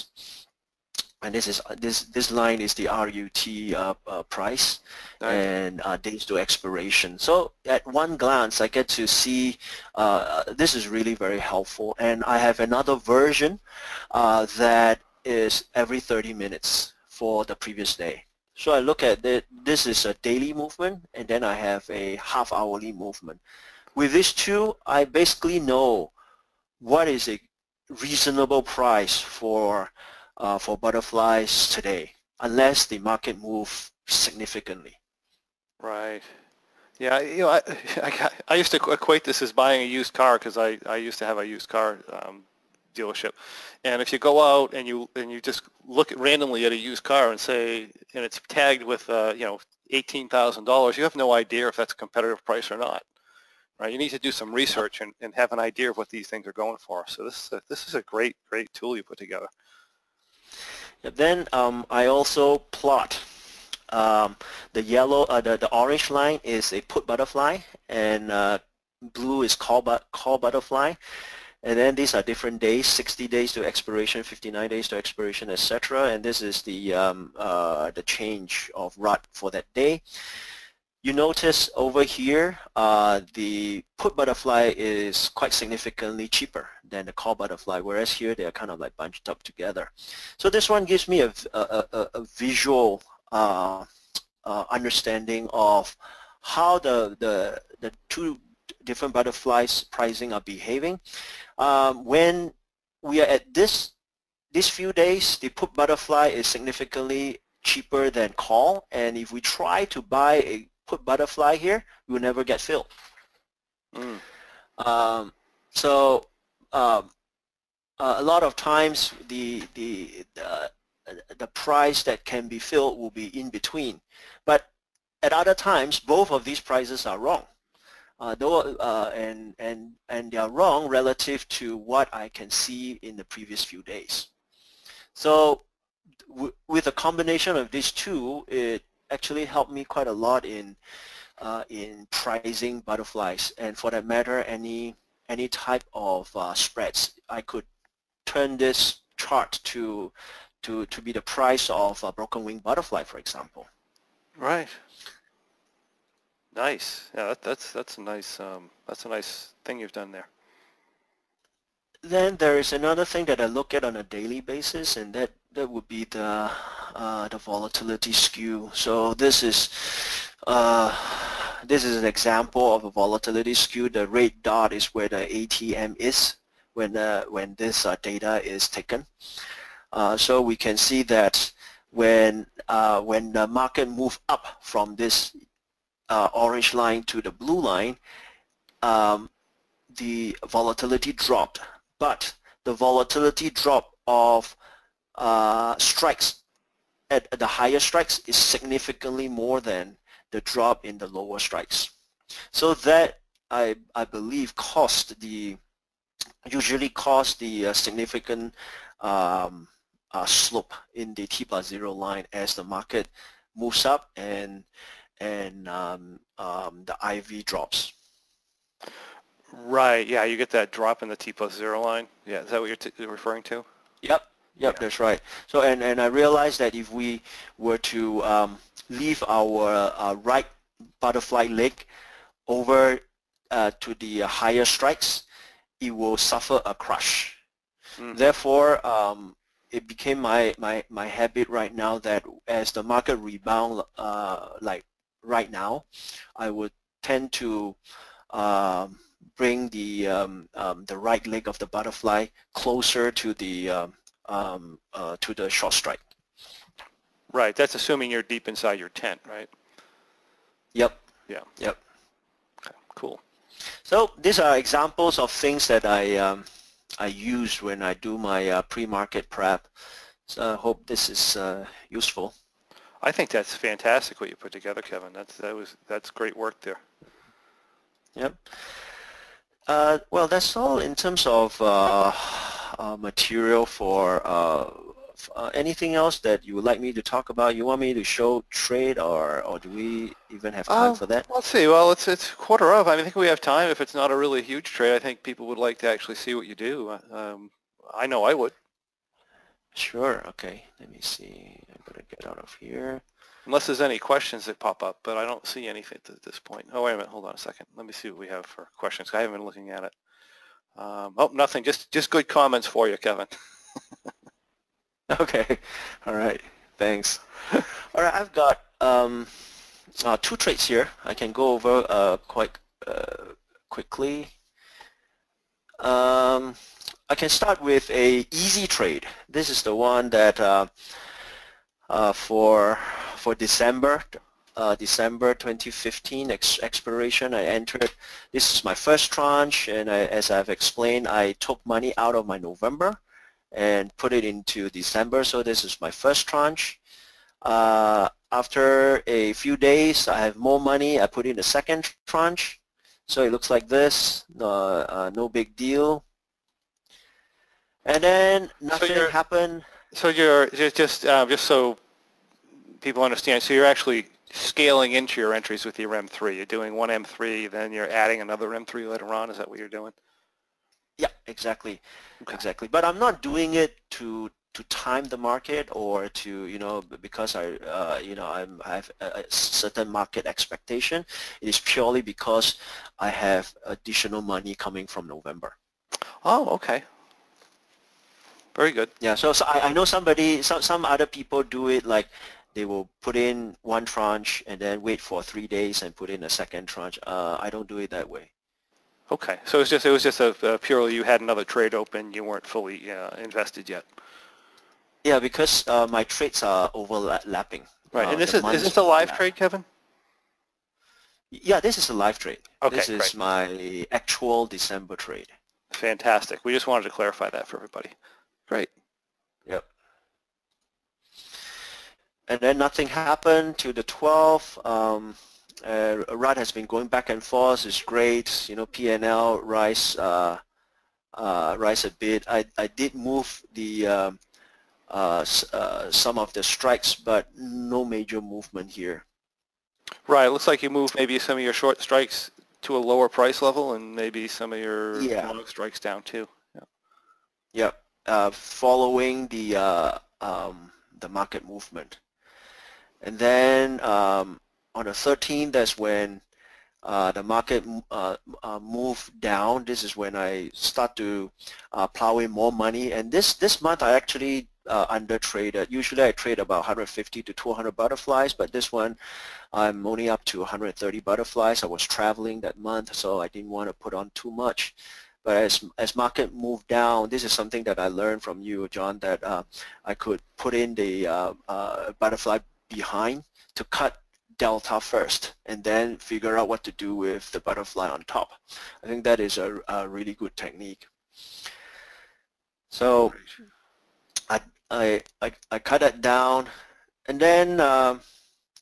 and this is this this line is the R U T uh, uh, price, nice. and uh, days to expiration. So at one glance, I get to see uh, this is really very helpful. And I have another version uh, that is every thirty minutes for the previous day. So I look at it. This is a daily movement, and then I have a half-hourly movement. With these two, I basically know what is a reasonable price for uh, for butterflies today, unless the market moves significantly. Right. Yeah. You know, I I, I used to equate this as buying a used car because I I used to have a used car. Um, dealership, and if you go out and you and you just look at randomly at a used car and say, and it's tagged with uh, you know eighteen thousand dollars, you have no idea if that's a competitive price or not, right? You need to do some research and, and have an idea of what these things are going for. So this is a, this is a great great tool you put together. And then um, I also plot um, the yellow uh, the the orange line is a put butterfly, and uh, blue is call but call butterfly. And then these are different days: sixty days to expiration, fifty-nine days to expiration, et cetera. And this is the um, uh, the change of R U T for that day. You notice over here uh, the put butterfly is quite significantly cheaper than the call butterfly, whereas here they are kind of like bunched up together. So this one gives me a a, a, a visual uh, uh, understanding of how the the the two different butterflies pricing are behaving. Um, when we are at this these few days, the put butterfly is significantly cheaper than call, and if we try to buy a put butterfly here, we will never get filled. Mm. Um, so um, uh, a lot of times the the uh, the price that can be filled will be in between, but at other times both of these prices are wrong. Uh, though, uh, and and and they are wrong relative to what I can see in the previous few days. So, w with a combination of these two, it actually helped me quite a lot in uh, in pricing butterflies, and for that matter, any any type of uh, spreads. I could turn this chart to to to be the price of a broken wing butterfly, for example. Right. Nice. Yeah, that, that's that's a nice um, that's a nice thing you've done there. Then there is another thing that I look at on a daily basis, and that that would be the uh, the volatility skew. So this is uh, this is an example of a volatility skew. The red dot is where the A T M is when uh, when this uh, data is taken. Uh, so we can see that when uh, when the market moves up from this Uh, orange line to the blue line, um, the volatility dropped, but the volatility drop of uh, strikes at the higher strikes is significantly more than the drop in the lower strikes. So that I, I believe caused the usually caused the uh, significant um, uh, slope in the T plus zero line as the market moves up and and um, um, the I V drops. Right, yeah, you get that drop in the T plus zero line. Yeah, is that what you're t referring to? Yep, yep, yeah. That's right. So, and, and I realized that if we were to um, leave our uh, right butterfly leg over uh, to the higher strikes, it will suffer a crush. Mm. Therefore, um, it became my, my, my habit right now that as the market rebound, uh, like, right now, I would tend to um, bring the um, um, the right leg of the butterfly closer to the um, um, uh, to the short strike. Right. That's assuming you're deep inside your tent, right? Yep. Yeah. Yep. Okay. Cool. So these are examples of things that I um, I use when I do my uh, pre-market prep. So I hope this is uh, useful. I think that's fantastic what you put together, Kevin. That's that was that's great work there. Yep. Uh, well, that's all in terms of uh, uh, material for uh, uh, anything else that you would like me to talk about. You want me to show trade, or or do we even have time uh, for that? Let's see. Well, it's it's quarter of. I mean, I think we have time. If it's not a really huge trade, I think people would like to actually see what you do. Um, I know I would. Sure, okay, let me see. I'm gonna get out of here. Unless there's any questions that pop up, but I don't see anything at this point. Oh, wait a minute, hold on a second. Let me see what we have for questions. I haven't been looking at it. Um, oh, nothing, just, just good comments for you, Kevin. Okay, all right, thanks. All right, I've got um, uh, two trades here. I can go over uh, quite uh, quickly. Um, I can start with a easy trade. This is the one that uh, uh, for for December, uh, December twenty fifteen ex expiration. I entered. This is my first tranche, and I, as I've explained, I took money out of my November and put it into December. So this is my first tranche. Uh, after a few days, I have more money. I put in a second tranche. So it looks like this. Uh, uh, no big deal. And then nothing so happened. So you're just uh, just so people understand. So you're actually scaling into your entries with your M three. You're doing one M three, then you're adding another M three later on. Is that what you're doing? Yeah, exactly, okay. exactly. But I'm not doing it to to time the market or to you know because I uh, you know I'm I have a certain market expectation. It is purely because I have additional money coming from November. Oh, okay. Very good. Yeah. So, so I, I know somebody, some some other people do it like they will put in one tranche and then wait for three days and put in a second tranche. Uh, I don't do it that way. Okay, so it's just it was just a, a purely you had another trade open, you weren't fully uh, invested yet. Yeah, because uh, my trades are overlapping. Right, uh, and this is is this a live trade, Kevin? Yeah, this is a live trade. Okay, this is great. My actual December trade. Fantastic. We just wanted to clarify that for everybody. Great. Yep. And then nothing happened to the twelfth. Um, Uh, R U T has been going back and forth. It's great, you know. P and L rise, uh, uh, rise a bit. I I did move the uh, uh, uh, some of the strikes, but no major movement here. Right. It looks like you moved maybe some of your short strikes to a lower price level, and maybe some of your yeah. long strikes down too. Yeah. Yep. Uh, following the uh, um, the market movement, and then. Um, On the thirteenth, that's when uh, the market uh, uh, moved down. This is when I start to uh, plow in more money. And this this month, I actually uh, under traded. Usually, I trade about one hundred fifty to two hundred butterflies, but this one, I'm only up to one hundred thirty butterflies. I was traveling that month, so I didn't want to put on too much. But as as market moved down, this is something that I learned from you, John, that uh, I could put in the uh, uh, butterfly behind to cut delta first and then figure out what to do with the butterfly on top. I think that is a, a really good technique. So I, I, I, I cut that down and then uh,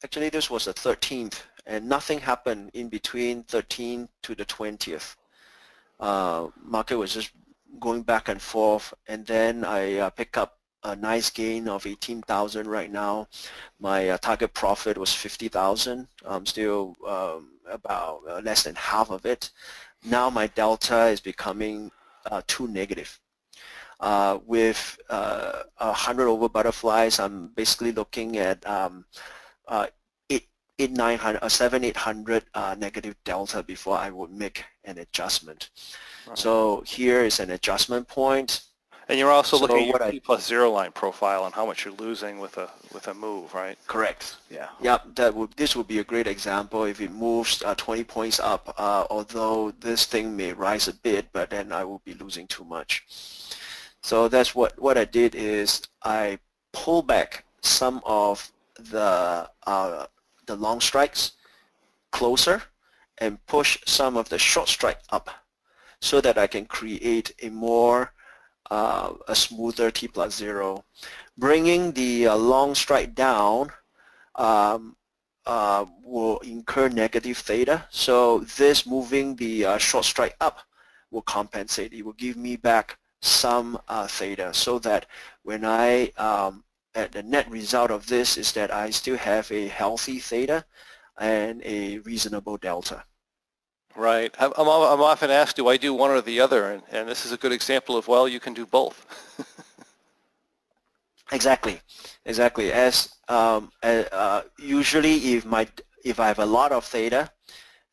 actually this was the thirteenth and nothing happened in between thirteenth to the twentieth. Uh, market was just going back and forth and then I uh, picked up a nice gain of eighteen thousand right now. My uh, target profit was fifty thousand. I'm still um, about uh, less than half of it. Now my delta is becoming uh, too negative. Uh, with uh, one hundred over butterflies, I'm basically looking at um, uh, eight, eight, nine hundred, uh, seven, eight hundred uh, negative delta before I would make an adjustment. Right. So here is an adjustment point. And you're also so looking at your T plus zero line profile and how much you're losing with a with a move, right? Correct. Yeah. Yep. That would this would be a great example if it moves uh, twenty points up. Uh, although this thing may rise a bit, but then I will be losing too much. So that's what what I did is I pull back some of the uh, the long strikes closer and push some of the short strike up, so that I can create a more Uh, a smoother T plus zero, bringing the uh, long strike down um, uh, will incur negative theta. So this moving the uh, short strike up will compensate. It will give me back some uh, theta, so that when I um, at the net result of this is that I still have a healthy theta and a reasonable delta. Right. I'm, I'm often asked, do I do one or the other? And, and this is a good example of, well, you can do both. Exactly, exactly. As um, uh, usually, if my if I have a lot of theta,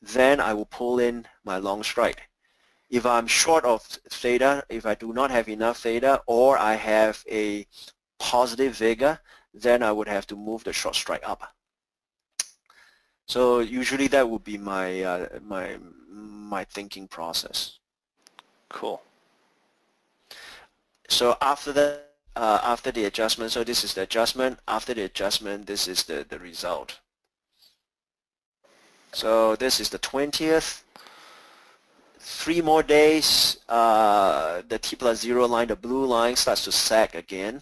then I will pull in my long strike. If I'm short of theta, if I do not have enough theta, or I have a positive vigor, then I would have to move the short strike up. So usually that would be my uh, my my thinking process. Cool. So after the uh, after the adjustment, so this is the adjustment. After the adjustment, this is the the result. So this is the twentieth. Three more days. Uh, the T plus zero line, the blue line, starts to sag again.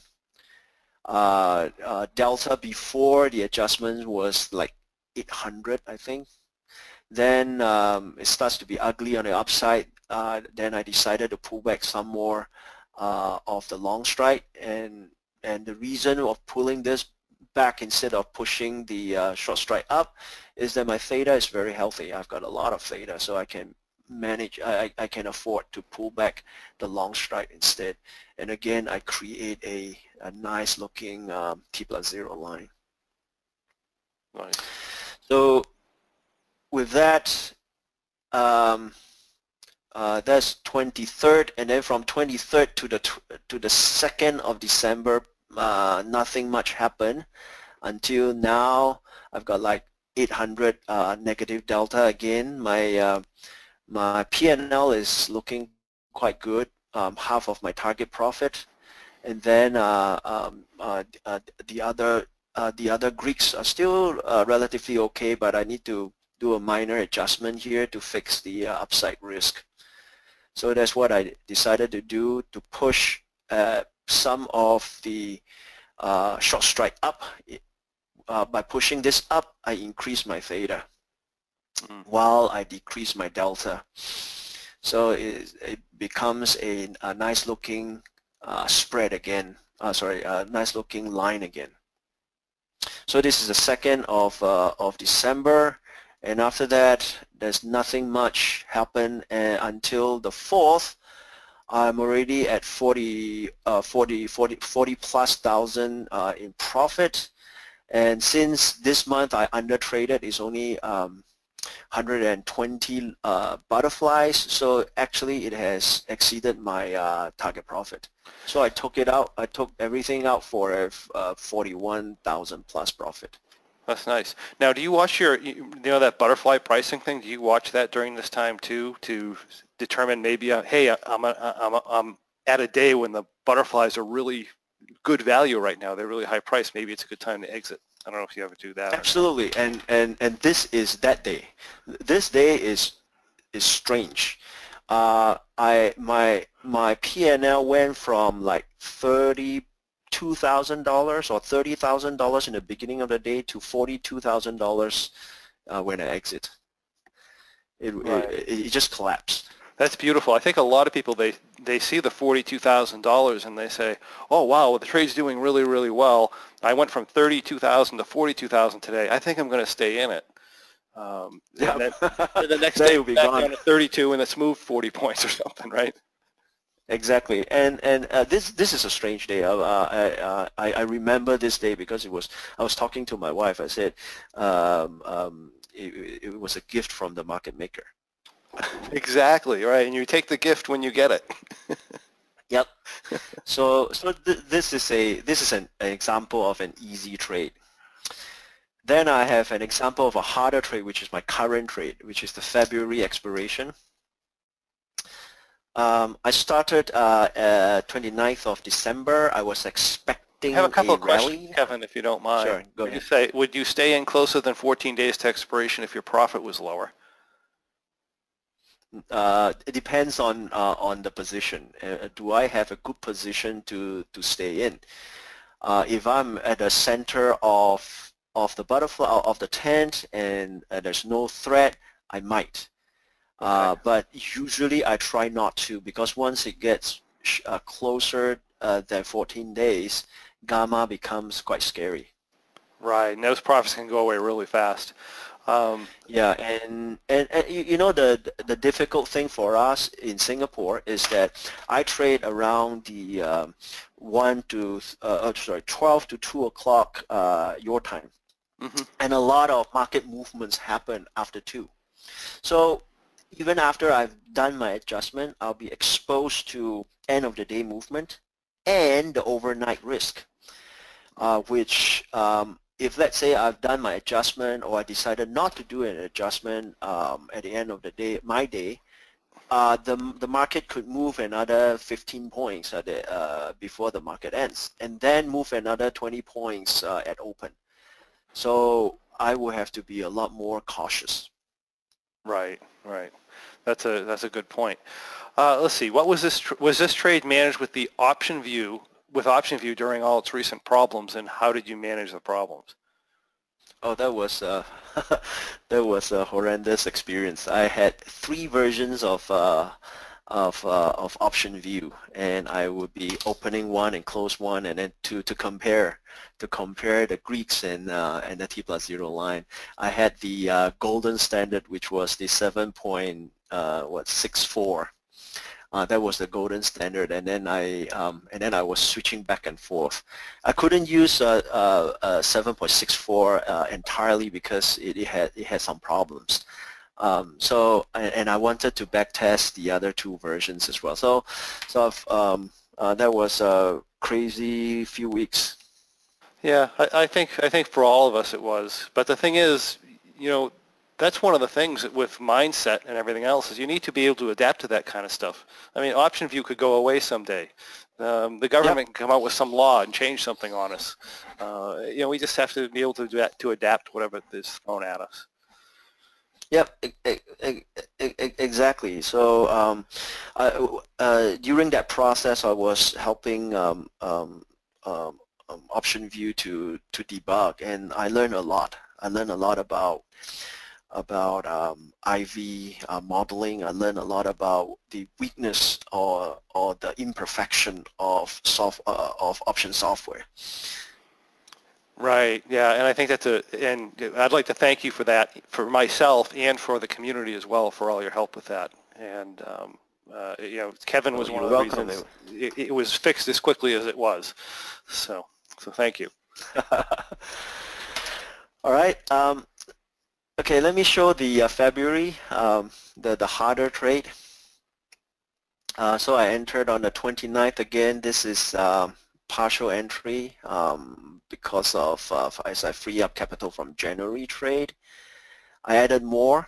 Uh, uh, delta before the adjustment was like eight hundred, I think. Then um, it starts to be ugly on the upside. Uh, then I decided to pull back some more uh, of the long strike, and and the reason of pulling this back instead of pushing the uh, short strike up is that my theta is very healthy. I've got a lot of theta, so I can manage. I I can afford to pull back the long strike instead, and again I create a a nice looking um, T plus zero line. Nice. So with that, um, uh, that's twenty-third, and then from twenty-third to the tw to the second of December, uh, nothing much happened until now. I've got like eight hundred uh, negative delta again. My uh, my P and L is looking quite good, um, half of my target profit, and then uh, um, uh, uh, the other. Uh, the other Greeks are still uh, relatively okay, but I need to do a minor adjustment here to fix the uh, upside risk. So that's what I decided to do, to push uh, some of the uh, short strike up. Uh, by pushing this up, I increase my theta mm. while I decrease my delta. So it, it becomes a, a nice looking uh, spread again, uh, sorry, a nice looking line again. So this is the second of uh, of December, and after that, there's nothing much happen uh, until the fourth. I'm already at forty, uh, forty, forty, forty plus thousand uh, in profit, and since this month I undertraded, it's only um, one hundred twenty uh, butterflies. So actually, it has exceeded my uh, target profit. So I took it out. I took everything out for a uh, forty-one thousand plus profit. That's nice. Now, do you watch your, you know, that butterfly pricing thing? Do you watch that during this time too, to determine maybe, uh, hey, I'm a, I'm a, I'm at a day when the butterflies are really good value right now. They're really high price. Maybe it's a good time to exit. I don't know if you ever do that. Absolutely, and and and this is that day. This day is is strange. Uh, I my my P and L went from like thirty-two thousand dollars or thirty thousand dollars in the beginning of the day to forty-two thousand uh, dollars when I exit. It, right. it it just collapsed. That's beautiful. I think a lot of people, they, they see the forty-two thousand dollars and they say, oh, wow, well, the trade's doing really, really well. I went from thirty-two thousand dollars to forty-two thousand dollars today. I think I'm going to stay in it. Um, yeah. And then, the next day will be gone. Down to thirty-two and it's moved forty points or something, right? Exactly. And and uh, this this is a strange day. Uh, I, uh, I I remember this day because it was, I was talking to my wife. I said um, um, it, it was a gift from the market maker. Exactly, right, and you take the gift when you get it. Yep. So, so th this is a this is an, an example of an easy trade. Then I have an example of a harder trade, which is my current trade, which is the February expiration. Um, I started uh, uh, twenty-ninth of December. I was expecting. I have a couple a of rally. questions, Kevin, if you don't mind. Sure, go would ahead. You say, would you stay in closer than fourteen days to expiration if your profit was lower? Uh, it depends on uh, on the position. Uh, do I have a good position to to stay in? Uh, if I'm at the center of of the butterfly of the tent and uh, there's no threat, I might. Uh, okay. But usually I try not to, because once it gets sh uh, closer uh, than fourteen days, gamma becomes quite scary. Right, and those profits can go away really fast. Um, yeah, and, and, and you know, the the difficult thing for us in Singapore is that I trade around the um, one to uh, sorry twelve to two o'clock uh, your time, mm-hmm. and a lot of market movements happen after two. So even after I've done my adjustment, I'll be exposed to end of the day movement and the overnight risk, uh, which um, if let's say I've done my adjustment or I decided not to do an adjustment um, at the end of the day, my day, uh, the, the market could move another fifteen points at the, uh, before the market ends, and then move another twenty points uh, at open. So I will have to be a lot more cautious. Right, right. That's a, that's a good point. Uh, let's see, what was this, tr was this trade managed with the option view with OptionView during all its recent problems, and how did you manage the problems? Oh, that was uh, that was a horrendous experience. I had three versions of uh, of uh, of OptionView, and I would be opening one and close one, and then to to compare to compare the Greeks and uh, and the T plus zero line. I had the uh, golden standard, which was the seven point uh, what six four. Uh, that was the golden standard, and then I um, and then I was switching back and forth. I couldn't use uh, uh, uh, seven point six four uh, entirely because it, it had it had some problems. Um, so and, and I wanted to backtest the other two versions as well. So so I've, um, uh, that was a crazy few weeks. Yeah, I, I think I think for all of us it was. But the thing is, you know, that's one of the things with mindset and everything else is you need to be able to adapt to that kind of stuff. I mean, OptionView could go away someday. Um, the government yep. can come out with some law and change something on us. Uh, you know, we just have to be able to do that, to adapt whatever is thrown at us. Yep, exactly. So um, I, uh, during that process, I was helping um, um, um, OptionView to to debug, and I learned a lot. I learned a lot about about um, I V uh, modeling. I learned a lot about the weakness or or the imperfection of soft uh, of option software. Right. Yeah, and I think that's a and I'd like to thank you for that, for myself and for the community as well, for all your help with that. And um, uh, you know, Kevin was oh, one of the welcome. reasons it, it was fixed as quickly as it was. So so thank you. All right. Um, Okay, let me show the uh, February, um, the, the harder trade. Uh, so I entered on the twenty-ninth. Again, this is uh, partial entry um, because of, uh, as I free up capital from January trade. I added more,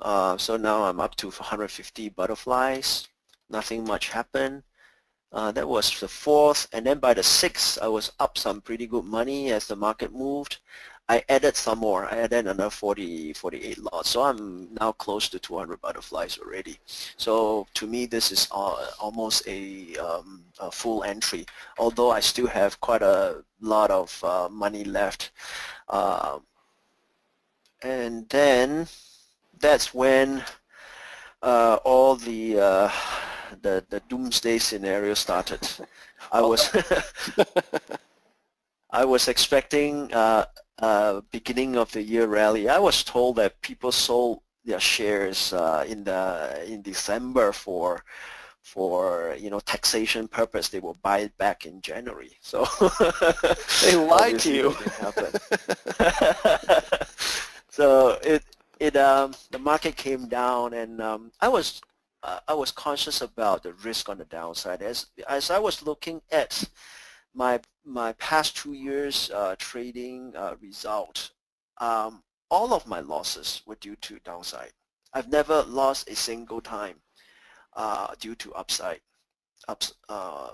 uh, so now I'm up to one hundred fifty butterflies. Nothing much happened. Uh, that was the fourth, and then by the sixth, I was up some pretty good money as the market moved. I added some more. I added another forty, forty-eight lots. So I'm now close to two hundred butterflies already. So to me, this is uh, almost a, um, a full entry, although I still have quite a lot of uh, money left. Uh, and then that's when uh, all the, uh, the, the doomsday scenario started. I was, I was expecting uh, Uh, beginning of the year rally. I was told that people sold their shares uh, in the in December for for you know taxation purpose. They will buy it back in January. So they lied to you. So it it um, the market came down, and um, I was uh, I was conscious about the risk on the downside as as I was looking at my my past two years uh, trading uh, result. Um, all of my losses were due to downside. I've never lost a single time uh, due to upside. Ups, uh,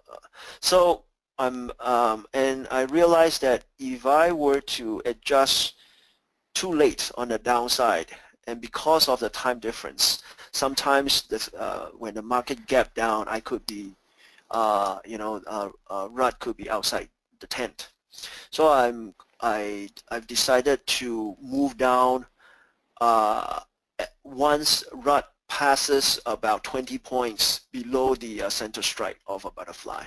so I'm um, and I realized that if I were to adjust too late on the downside, and because of the time difference, sometimes this, uh, when the market gapped down, I could be Uh, you know, uh, uh, R U T could be outside the tent. So I'm, I, I've decided to move down uh, once R U T passes about twenty points below the uh, center strike of a butterfly.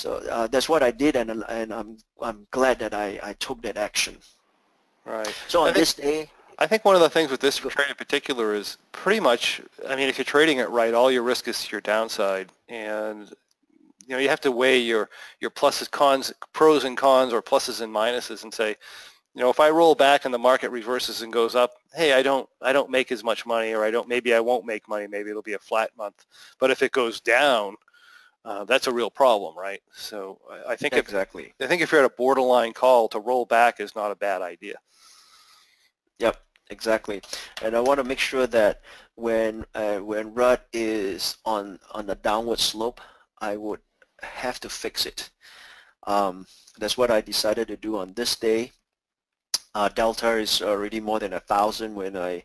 So uh, that's what I did, and and I'm I'm glad that I I took that action. Right. So on this day, I think one of the things with this trade in particular is pretty much, I mean, if you're trading it right, all your risk is to your downside. And you know, you have to weigh your, your pluses, cons, pros and cons, or pluses and minuses, and say, you know, if I roll back and the market reverses and goes up, hey, I don't I don't make as much money, or I don't maybe I won't make money, maybe it'll be a flat month. But if it goes down, uh, that's a real problem, right? So I, I think exactly. If, I think if you're at a borderline call, to roll back is not a bad idea. Yep, exactly. And I want to make sure that when uh, when R U T is on on the downward slope, I would have to fix it. Um, that's what I decided to do on this day. Uh, delta is already more than a thousand. When I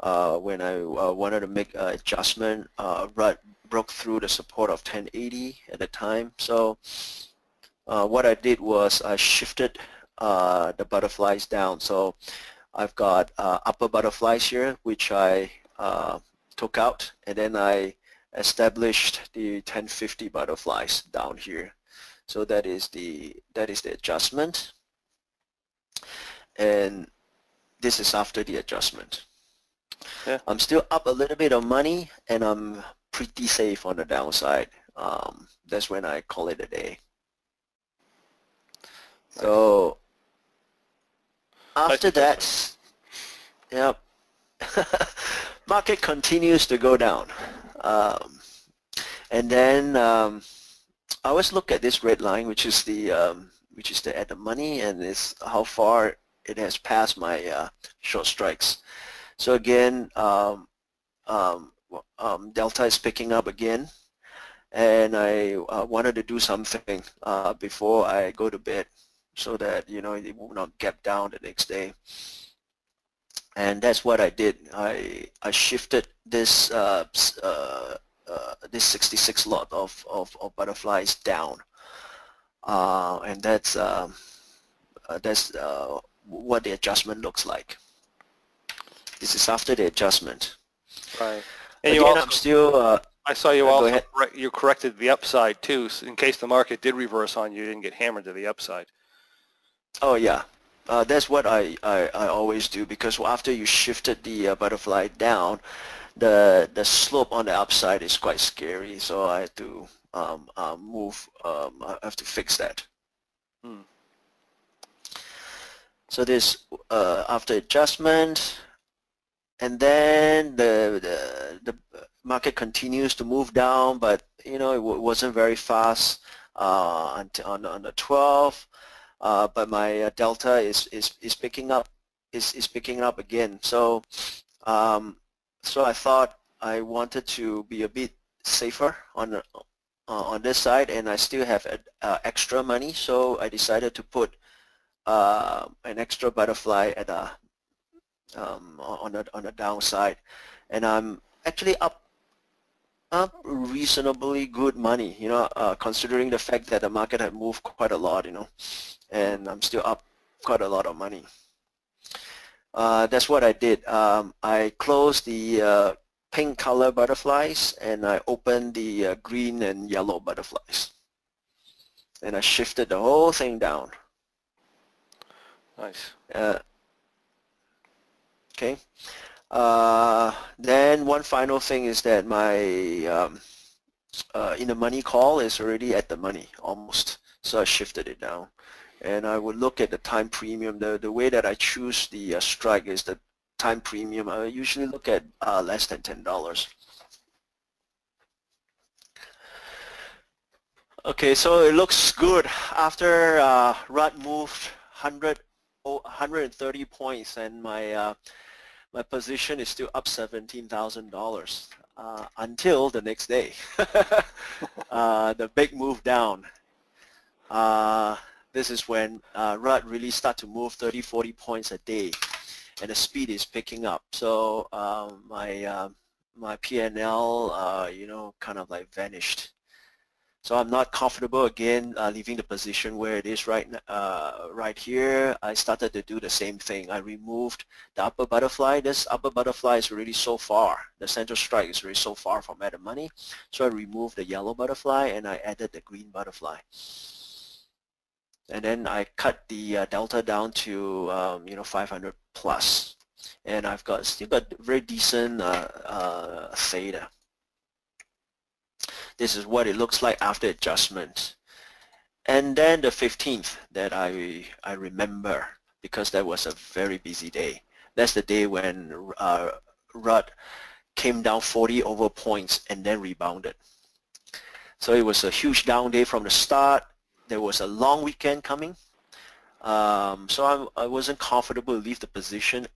uh, when I uh, wanted to make an adjustment, uh, R U T broke through the support of ten eighty at the time. So uh, what I did was I shifted uh, the butterflies down. So I've got uh, upper butterflies here, which I uh, took out, and then I established the ten fifty butterflies down here. So that is the that is the adjustment. And this is after the adjustment. Yeah. I'm still up a little bit of money, and I'm pretty safe on the downside. Um, that's when I call it a day. So after that, yep, market continues to go down. Um, and then um, I always look at this red line, which is the um, which is the at the money, and it's how far it has passed my uh, short strikes. So again, um, um, um, delta is picking up again, and I uh, wanted to do something uh, before I go to bed, so that, you know, it will not gap down the next day. And that's what I did. I I shifted this uh, uh, uh, this sixty-six lot of, of of butterflies down. Uh, and that's uh, that's uh, what the adjustment looks like. This is after the adjustment. Right. And again, you also, I'm still. Uh, I saw you also correct, you corrected the upside too, so in case the market did reverse on you, you didn't get hammered to the upside. Oh yeah, uh, that's what I, I I always do, because after you shifted the uh, butterfly down, the the slope on the upside is quite scary. So I had to um, uh, move. Um, I have to fix that. Hmm. So this uh, after adjustment, and then the, the the market continues to move down, but you know, it w wasn't very fast uh, on on the twelfth. Uh, but my uh, delta is, is is picking up is is picking up again. So, um, so I thought I wanted to be a bit safer on uh, on this side, and I still have uh, extra money. So I decided to put uh, an extra butterfly at a um, on a on a downside, and I'm actually up up reasonably good money. You know, uh, considering the fact that the market had moved quite a lot. You know. And I'm still up quite a lot of money. Uh, that's what I did. Um, I closed the uh, pink color butterflies, and I opened the uh, green and yellow butterflies. And I shifted the whole thing down. Nice. Uh, okay. Uh, then one final thing is that my um, uh, in the money call is already at the money almost. So I shifted it down. And I would look at the time premium. The, the way that I choose the uh, strike is the time premium. I usually look at uh, less than ten dollars. Okay, so it looks good. After uh, R U T moved one hundred, one hundred thirty points, and my, uh, my position is still up seventeen thousand dollars uh, until the next day. uh, the big move down. Uh, This is when uh, R U T really start to move thirty, forty points a day, and the speed is picking up. So uh, my uh, my P and L, uh, you know, kind of like vanished. So I'm not comfortable again uh, leaving the position where it is right uh, right here. I started to do the same thing. I removed the upper butterfly. This upper butterfly is already so far. The center strike is already so far from at the money. So I removed the yellow butterfly, and I added the green butterfly. And then I cut the uh, delta down to um, you know, five hundred plus. and I've got still got very decent uh, uh, theta. This is what it looks like after adjustment. And then the fifteenth that I, I remember, because that was a very busy day. That's the day when uh, R U T came down forty over points and then rebounded. So it was a huge down day from the start. There was a long weekend coming. Um, so I'm, I wasn't comfortable to leave the position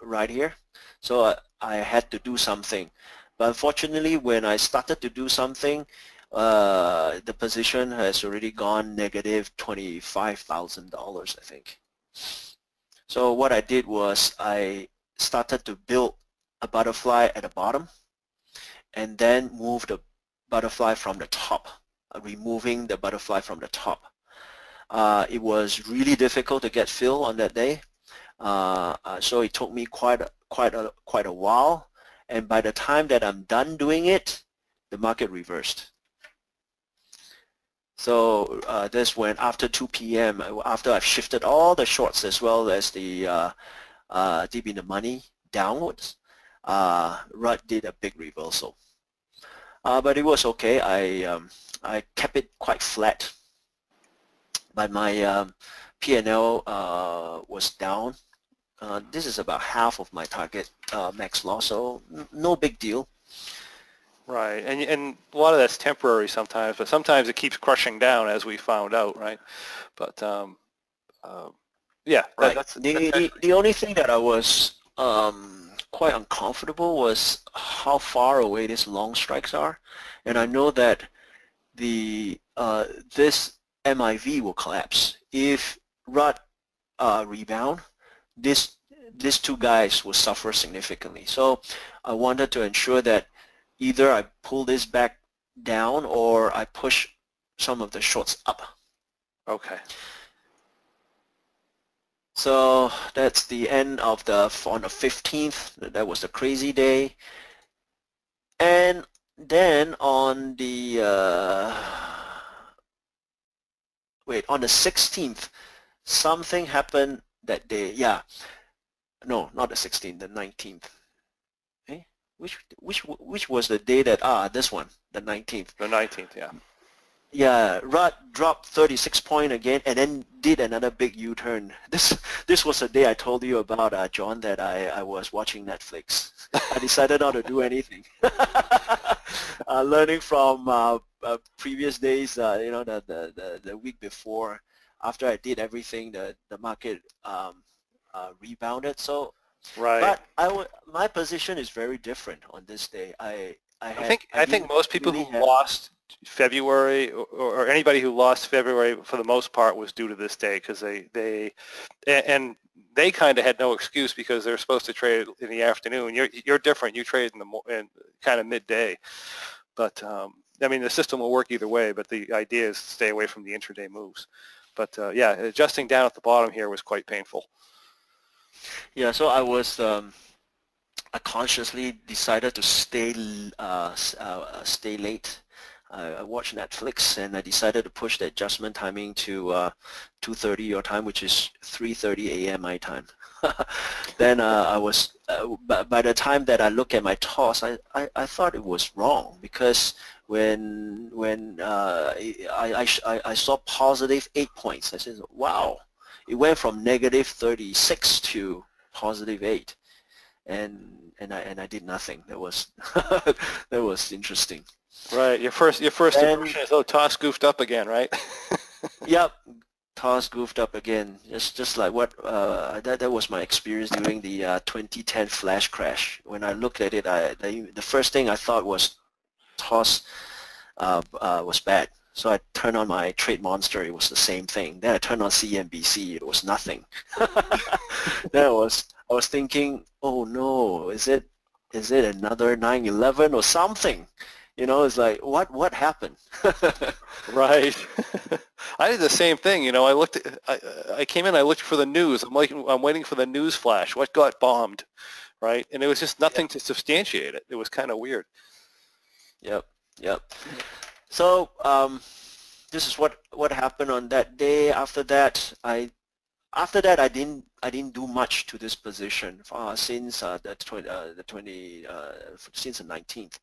right here. So I, I had to do something. But unfortunately, when I started to do something, uh, the position has already gone negative twenty-five thousand dollars, I think. So what I did was I started to build a butterfly at the bottom and then move the butterfly from the top, removing the butterfly from the top. Uh, it was really difficult to get fill on that day, uh, uh, so it took me quite a, quite a, quite a while. And by the time that I'm done doing it, the market reversed. So uh, this went after two P M after I've shifted all the shorts as well as the uh, uh, deep in the money downwards. Uh, R U T did a big reversal, uh, but it was okay. I um, I kept it quite flat, but my um, P and L uh, was down. Uh, this is about half of my target uh, max loss, so no big deal. Right, and and a lot of that's temporary sometimes, but sometimes it keeps crushing down, as we found out, right? But um, uh, yeah, right. That, that's, the, that's the the only thing that I was um, quite uncomfortable was how far away these long strikes are, and I know that the uh, this M I V will collapse if R U T uh, rebound. This these two guys will suffer significantly. So I wanted to ensure that either I pull this back down or I push some of the shorts up. Okay. So that's the end of the, on the fifteenth, that was the crazy day. And then on the, uh, wait, on the sixteenth, something happened that day. Yeah, no, not the sixteenth, the nineteenth. Okay, which which which was the day that ah this one, the nineteenth. The nineteenth, yeah. Yeah, R U T dropped thirty-six point again, and then did another big U-turn. This this was the day I told you about, uh, John, that I I was watching Netflix. I decided not to do anything. uh, learning from uh, uh, previous days, uh, you know, the, the the the week before. After I did everything, the the market um, uh, rebounded. So, right. But I w my position is very different on this day. I I, had, I think I, I think most people really who had... lost February or, or anybody who lost February for the most part was due to this day, because they they and they kind of had no excuse because they're supposed to trade in the afternoon. You're you're different. You trade in the in kind of midday, but um, I mean the system will work either way. But the idea is to stay away from the intraday moves. But uh, yeah, adjusting down at the bottom here was quite painful. Yeah, so I was, um, I consciously decided to stay, uh, uh, stay late. Uh, I watched Netflix, and I decided to push the adjustment timing to uh, two thirty your time, which is three thirty A M my time. Then uh, I was, uh, by, by the time that I look at my T O S, I, I, I thought it was wrong, because when when uh, I, I, I saw positive eight points, I said, wow, it went from negative thirty-six to positive eight, and and I and I did nothing. That was that was interesting. Right, your first your first and, impression is, oh, T O S goofed up again, right? Yep. T O S goofed up again, just just like what uh, that that was my experience during the uh, twenty ten flash crash. When I looked at it, I the, the first thing I thought was T O S uh, uh, was bad. So I turned on my Trade Monster; it was the same thing. Then I turned on C N B C; it was nothing. Then I was I was thinking, oh no, is it is it another nine eleven or something? You know, it's like, what what happened? Right. I did the same thing. You know, I looked. At, I I came in. I looked for the news. I'm like, I'm waiting for the news flash. What got bombed, right? And it was just nothing, yeah, to substantiate it. It was kind of weird. Yep. Yep. So um, this is what what happened on that day. After that, I After that, I didn't I didn't do much to this position uh, since uh, the twenty uh, the twenty uh, since the nineteenth.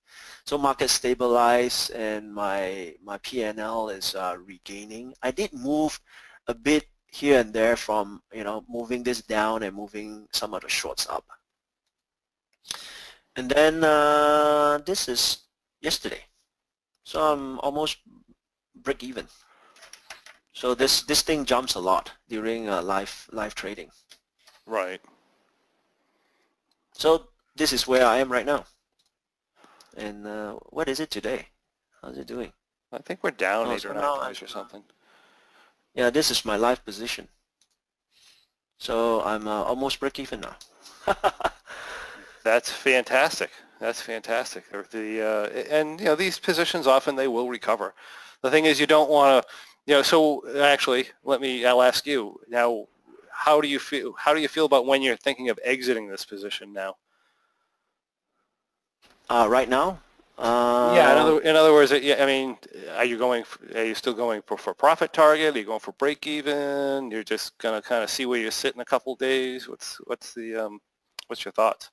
So market stabilized and my my P and L is uh, regaining. I did move a bit here and there from you know moving this down and moving some of the shorts up. And then uh, this is yesterday, so I'm almost break even. So this this thing jumps a lot during uh, live live trading. Right. So this is where I am right now. And uh, what is it today? How's it doing? I think we're down oh, eight so or nine points or something. Yeah, this is my live position. So I'm uh, almost break even now. That's fantastic. That's fantastic. The uh, and you know these positions often they will recover. The thing is you don't want to. Yeah, so actually, let me. I'll ask you now. How do you feel? How do you feel about when you're thinking of exiting this position now? Uh, right now? Uh, yeah. In other, in other words, yeah. I mean, are you going? For, are you still going for, for profit target? Are you going for break even? You're just gonna kind of see where you sit in a couple of days. What's what's the um, what's your thoughts?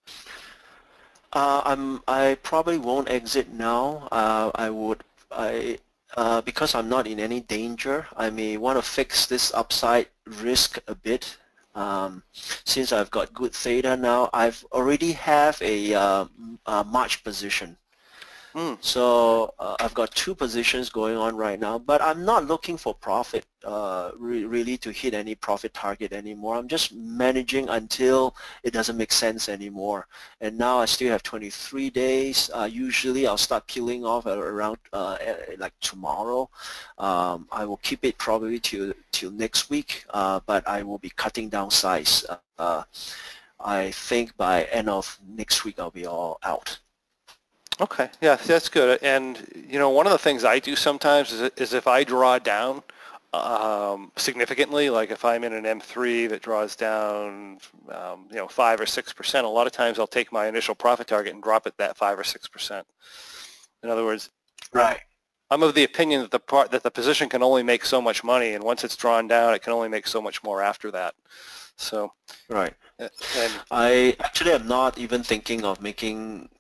Uh, I'm. I probably won't exit now. Uh, I would. I. Uh, because I'm not in any danger, I may want to fix this upside risk a bit. Um, since I've got good theta now, I've already have a, uh, a March position. Mm. So uh, I've got two positions going on right now, but I'm not looking for profit uh, re really to hit any profit target anymore. I'm just managing until it doesn't make sense anymore. And now I still have twenty-three days. Uh, usually I'll start peeling off around uh, like tomorrow. Um, I will keep it probably till till next week, uh, but I will be cutting down size. Uh, I think by end of next week I'll be all out. Okay, yeah, that's good. And, you know, one of the things I do sometimes is, is if I draw down um, significantly, like if I'm in an M three that draws down, um, you know, five or six percent, a lot of times I'll take my initial profit target and drop it that five or six percent. In other words, right. I'm of the opinion that the, part, that the position can only make so much money, and once it's drawn down, it can only make so much more after that. So, right. And, I actually am not even thinking of making...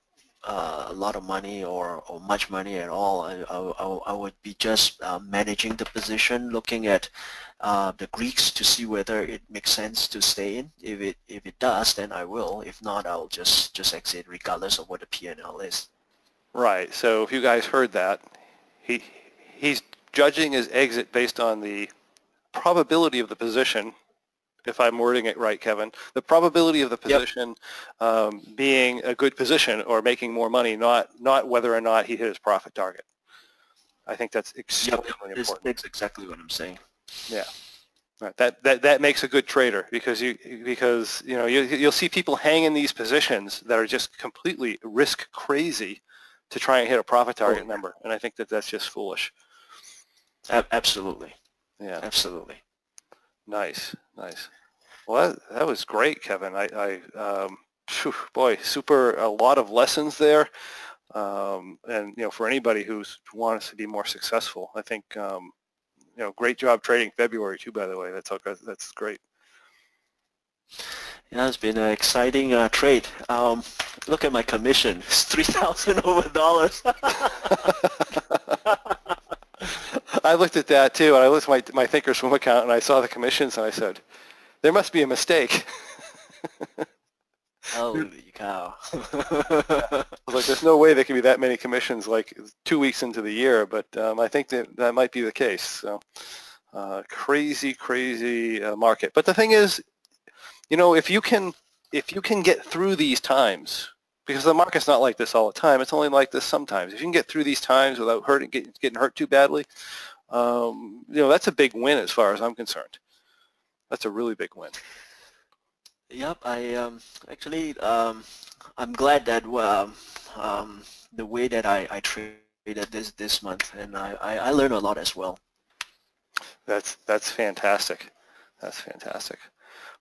Uh, a lot of money or, or much money at all. I, I, I would be just uh, managing the position, looking at uh, the Greeks to see whether it makes sense to stay in. If it if it does, then I will. If not, I'll just just exit regardless of what the P and L is. Right. So if you guys heard that, he he's judging his exit based on the probability of the position. If I'm wording it right, Kevin, the probability of the position yep. um, being a good position or making more money, not not whether or not he hit his profit target. I think that's extremely yep. important. That's exactly what I'm saying. Yeah, right. That that that makes a good trader because you because you know you you'll see people hang in these positions that are just completely risk crazy to try and hit a profit target oh. number, and I think that that's just foolish. A absolutely. Yeah. Absolutely. Nice, nice. Well, that, that was great, Kevin. I, I um, phew, boy, super. A lot of lessons there, um, and you know, for anybody who wants to be more successful, I think um, you know, great job trading February too. By the way, that's all, that's great. Yeah, it's been an exciting uh, trade. Um, look at my commission; it's three thousand over dollars. I looked at that too, and I looked at my, my ThinkOrSwim account, and I saw the commissions, and I said, there must be a mistake. Holy cow. I was like, there's no way there can be that many commissions like two weeks into the year, but um, I think that, that might be the case. So uh, crazy, crazy uh, market. But the thing is, you know, if you can, if you can get through these times, because the market's not like this all the time. It's only like this sometimes. If you can get through these times without hurting, get, getting hurt too badly, um, you know, that's a big win as far as I'm concerned. That's a really big win. Yep. I um, actually, um, I'm glad that um, um, the way that I, I traded this this month, and I, I, I learned a lot as well. That's that's fantastic. That's fantastic.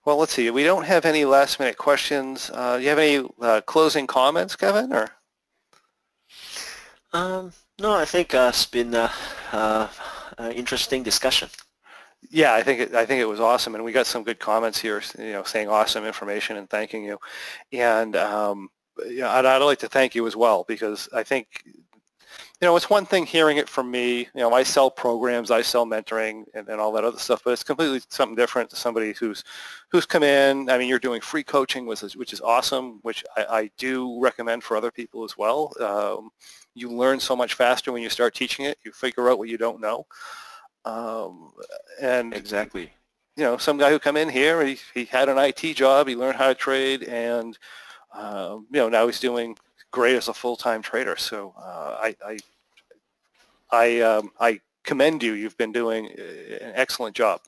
Well, let's see. We don't have any last-minute questions. Uh, do you have any uh, closing comments, Kevin? Or um, no, I think uh, it's been uh, uh, an interesting discussion. yeah, I think it, I think it was awesome, and we got some good comments here, you know, saying awesome information and thanking you. And um, you know, I'd, I'd like to thank you as well, because I think, you know, it's one thing hearing it from me. You know, I sell programs, I sell mentoring, and, and all that other stuff. But it's completely something different to somebody who's who's come in. I mean, you're doing free coaching, which is, which is awesome, which I, I do recommend for other people as well. Um, you learn so much faster when you start teaching it. You figure out what you don't know. Um, and exactly, you know, some guy who come in here, he he had an I T job, he learned how to trade, and uh, you know, now he's doing great as a full-time trader. So uh, I I I, um, I commend you. You've been doing an excellent job.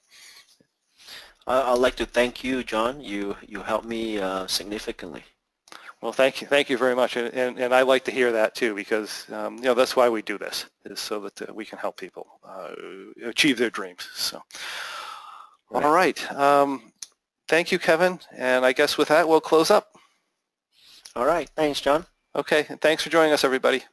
I'd like to thank you, John. You you helped me uh, significantly. Well, thank you, thank you very much, and and, and I like to hear that too, because um, you know, that's why we do this, is so that uh, we can help people uh, achieve their dreams. So, right. All right, um, thank you, Kevin, and I guess with that we'll close up. All right, thanks, John. Okay, and thanks for joining us, everybody.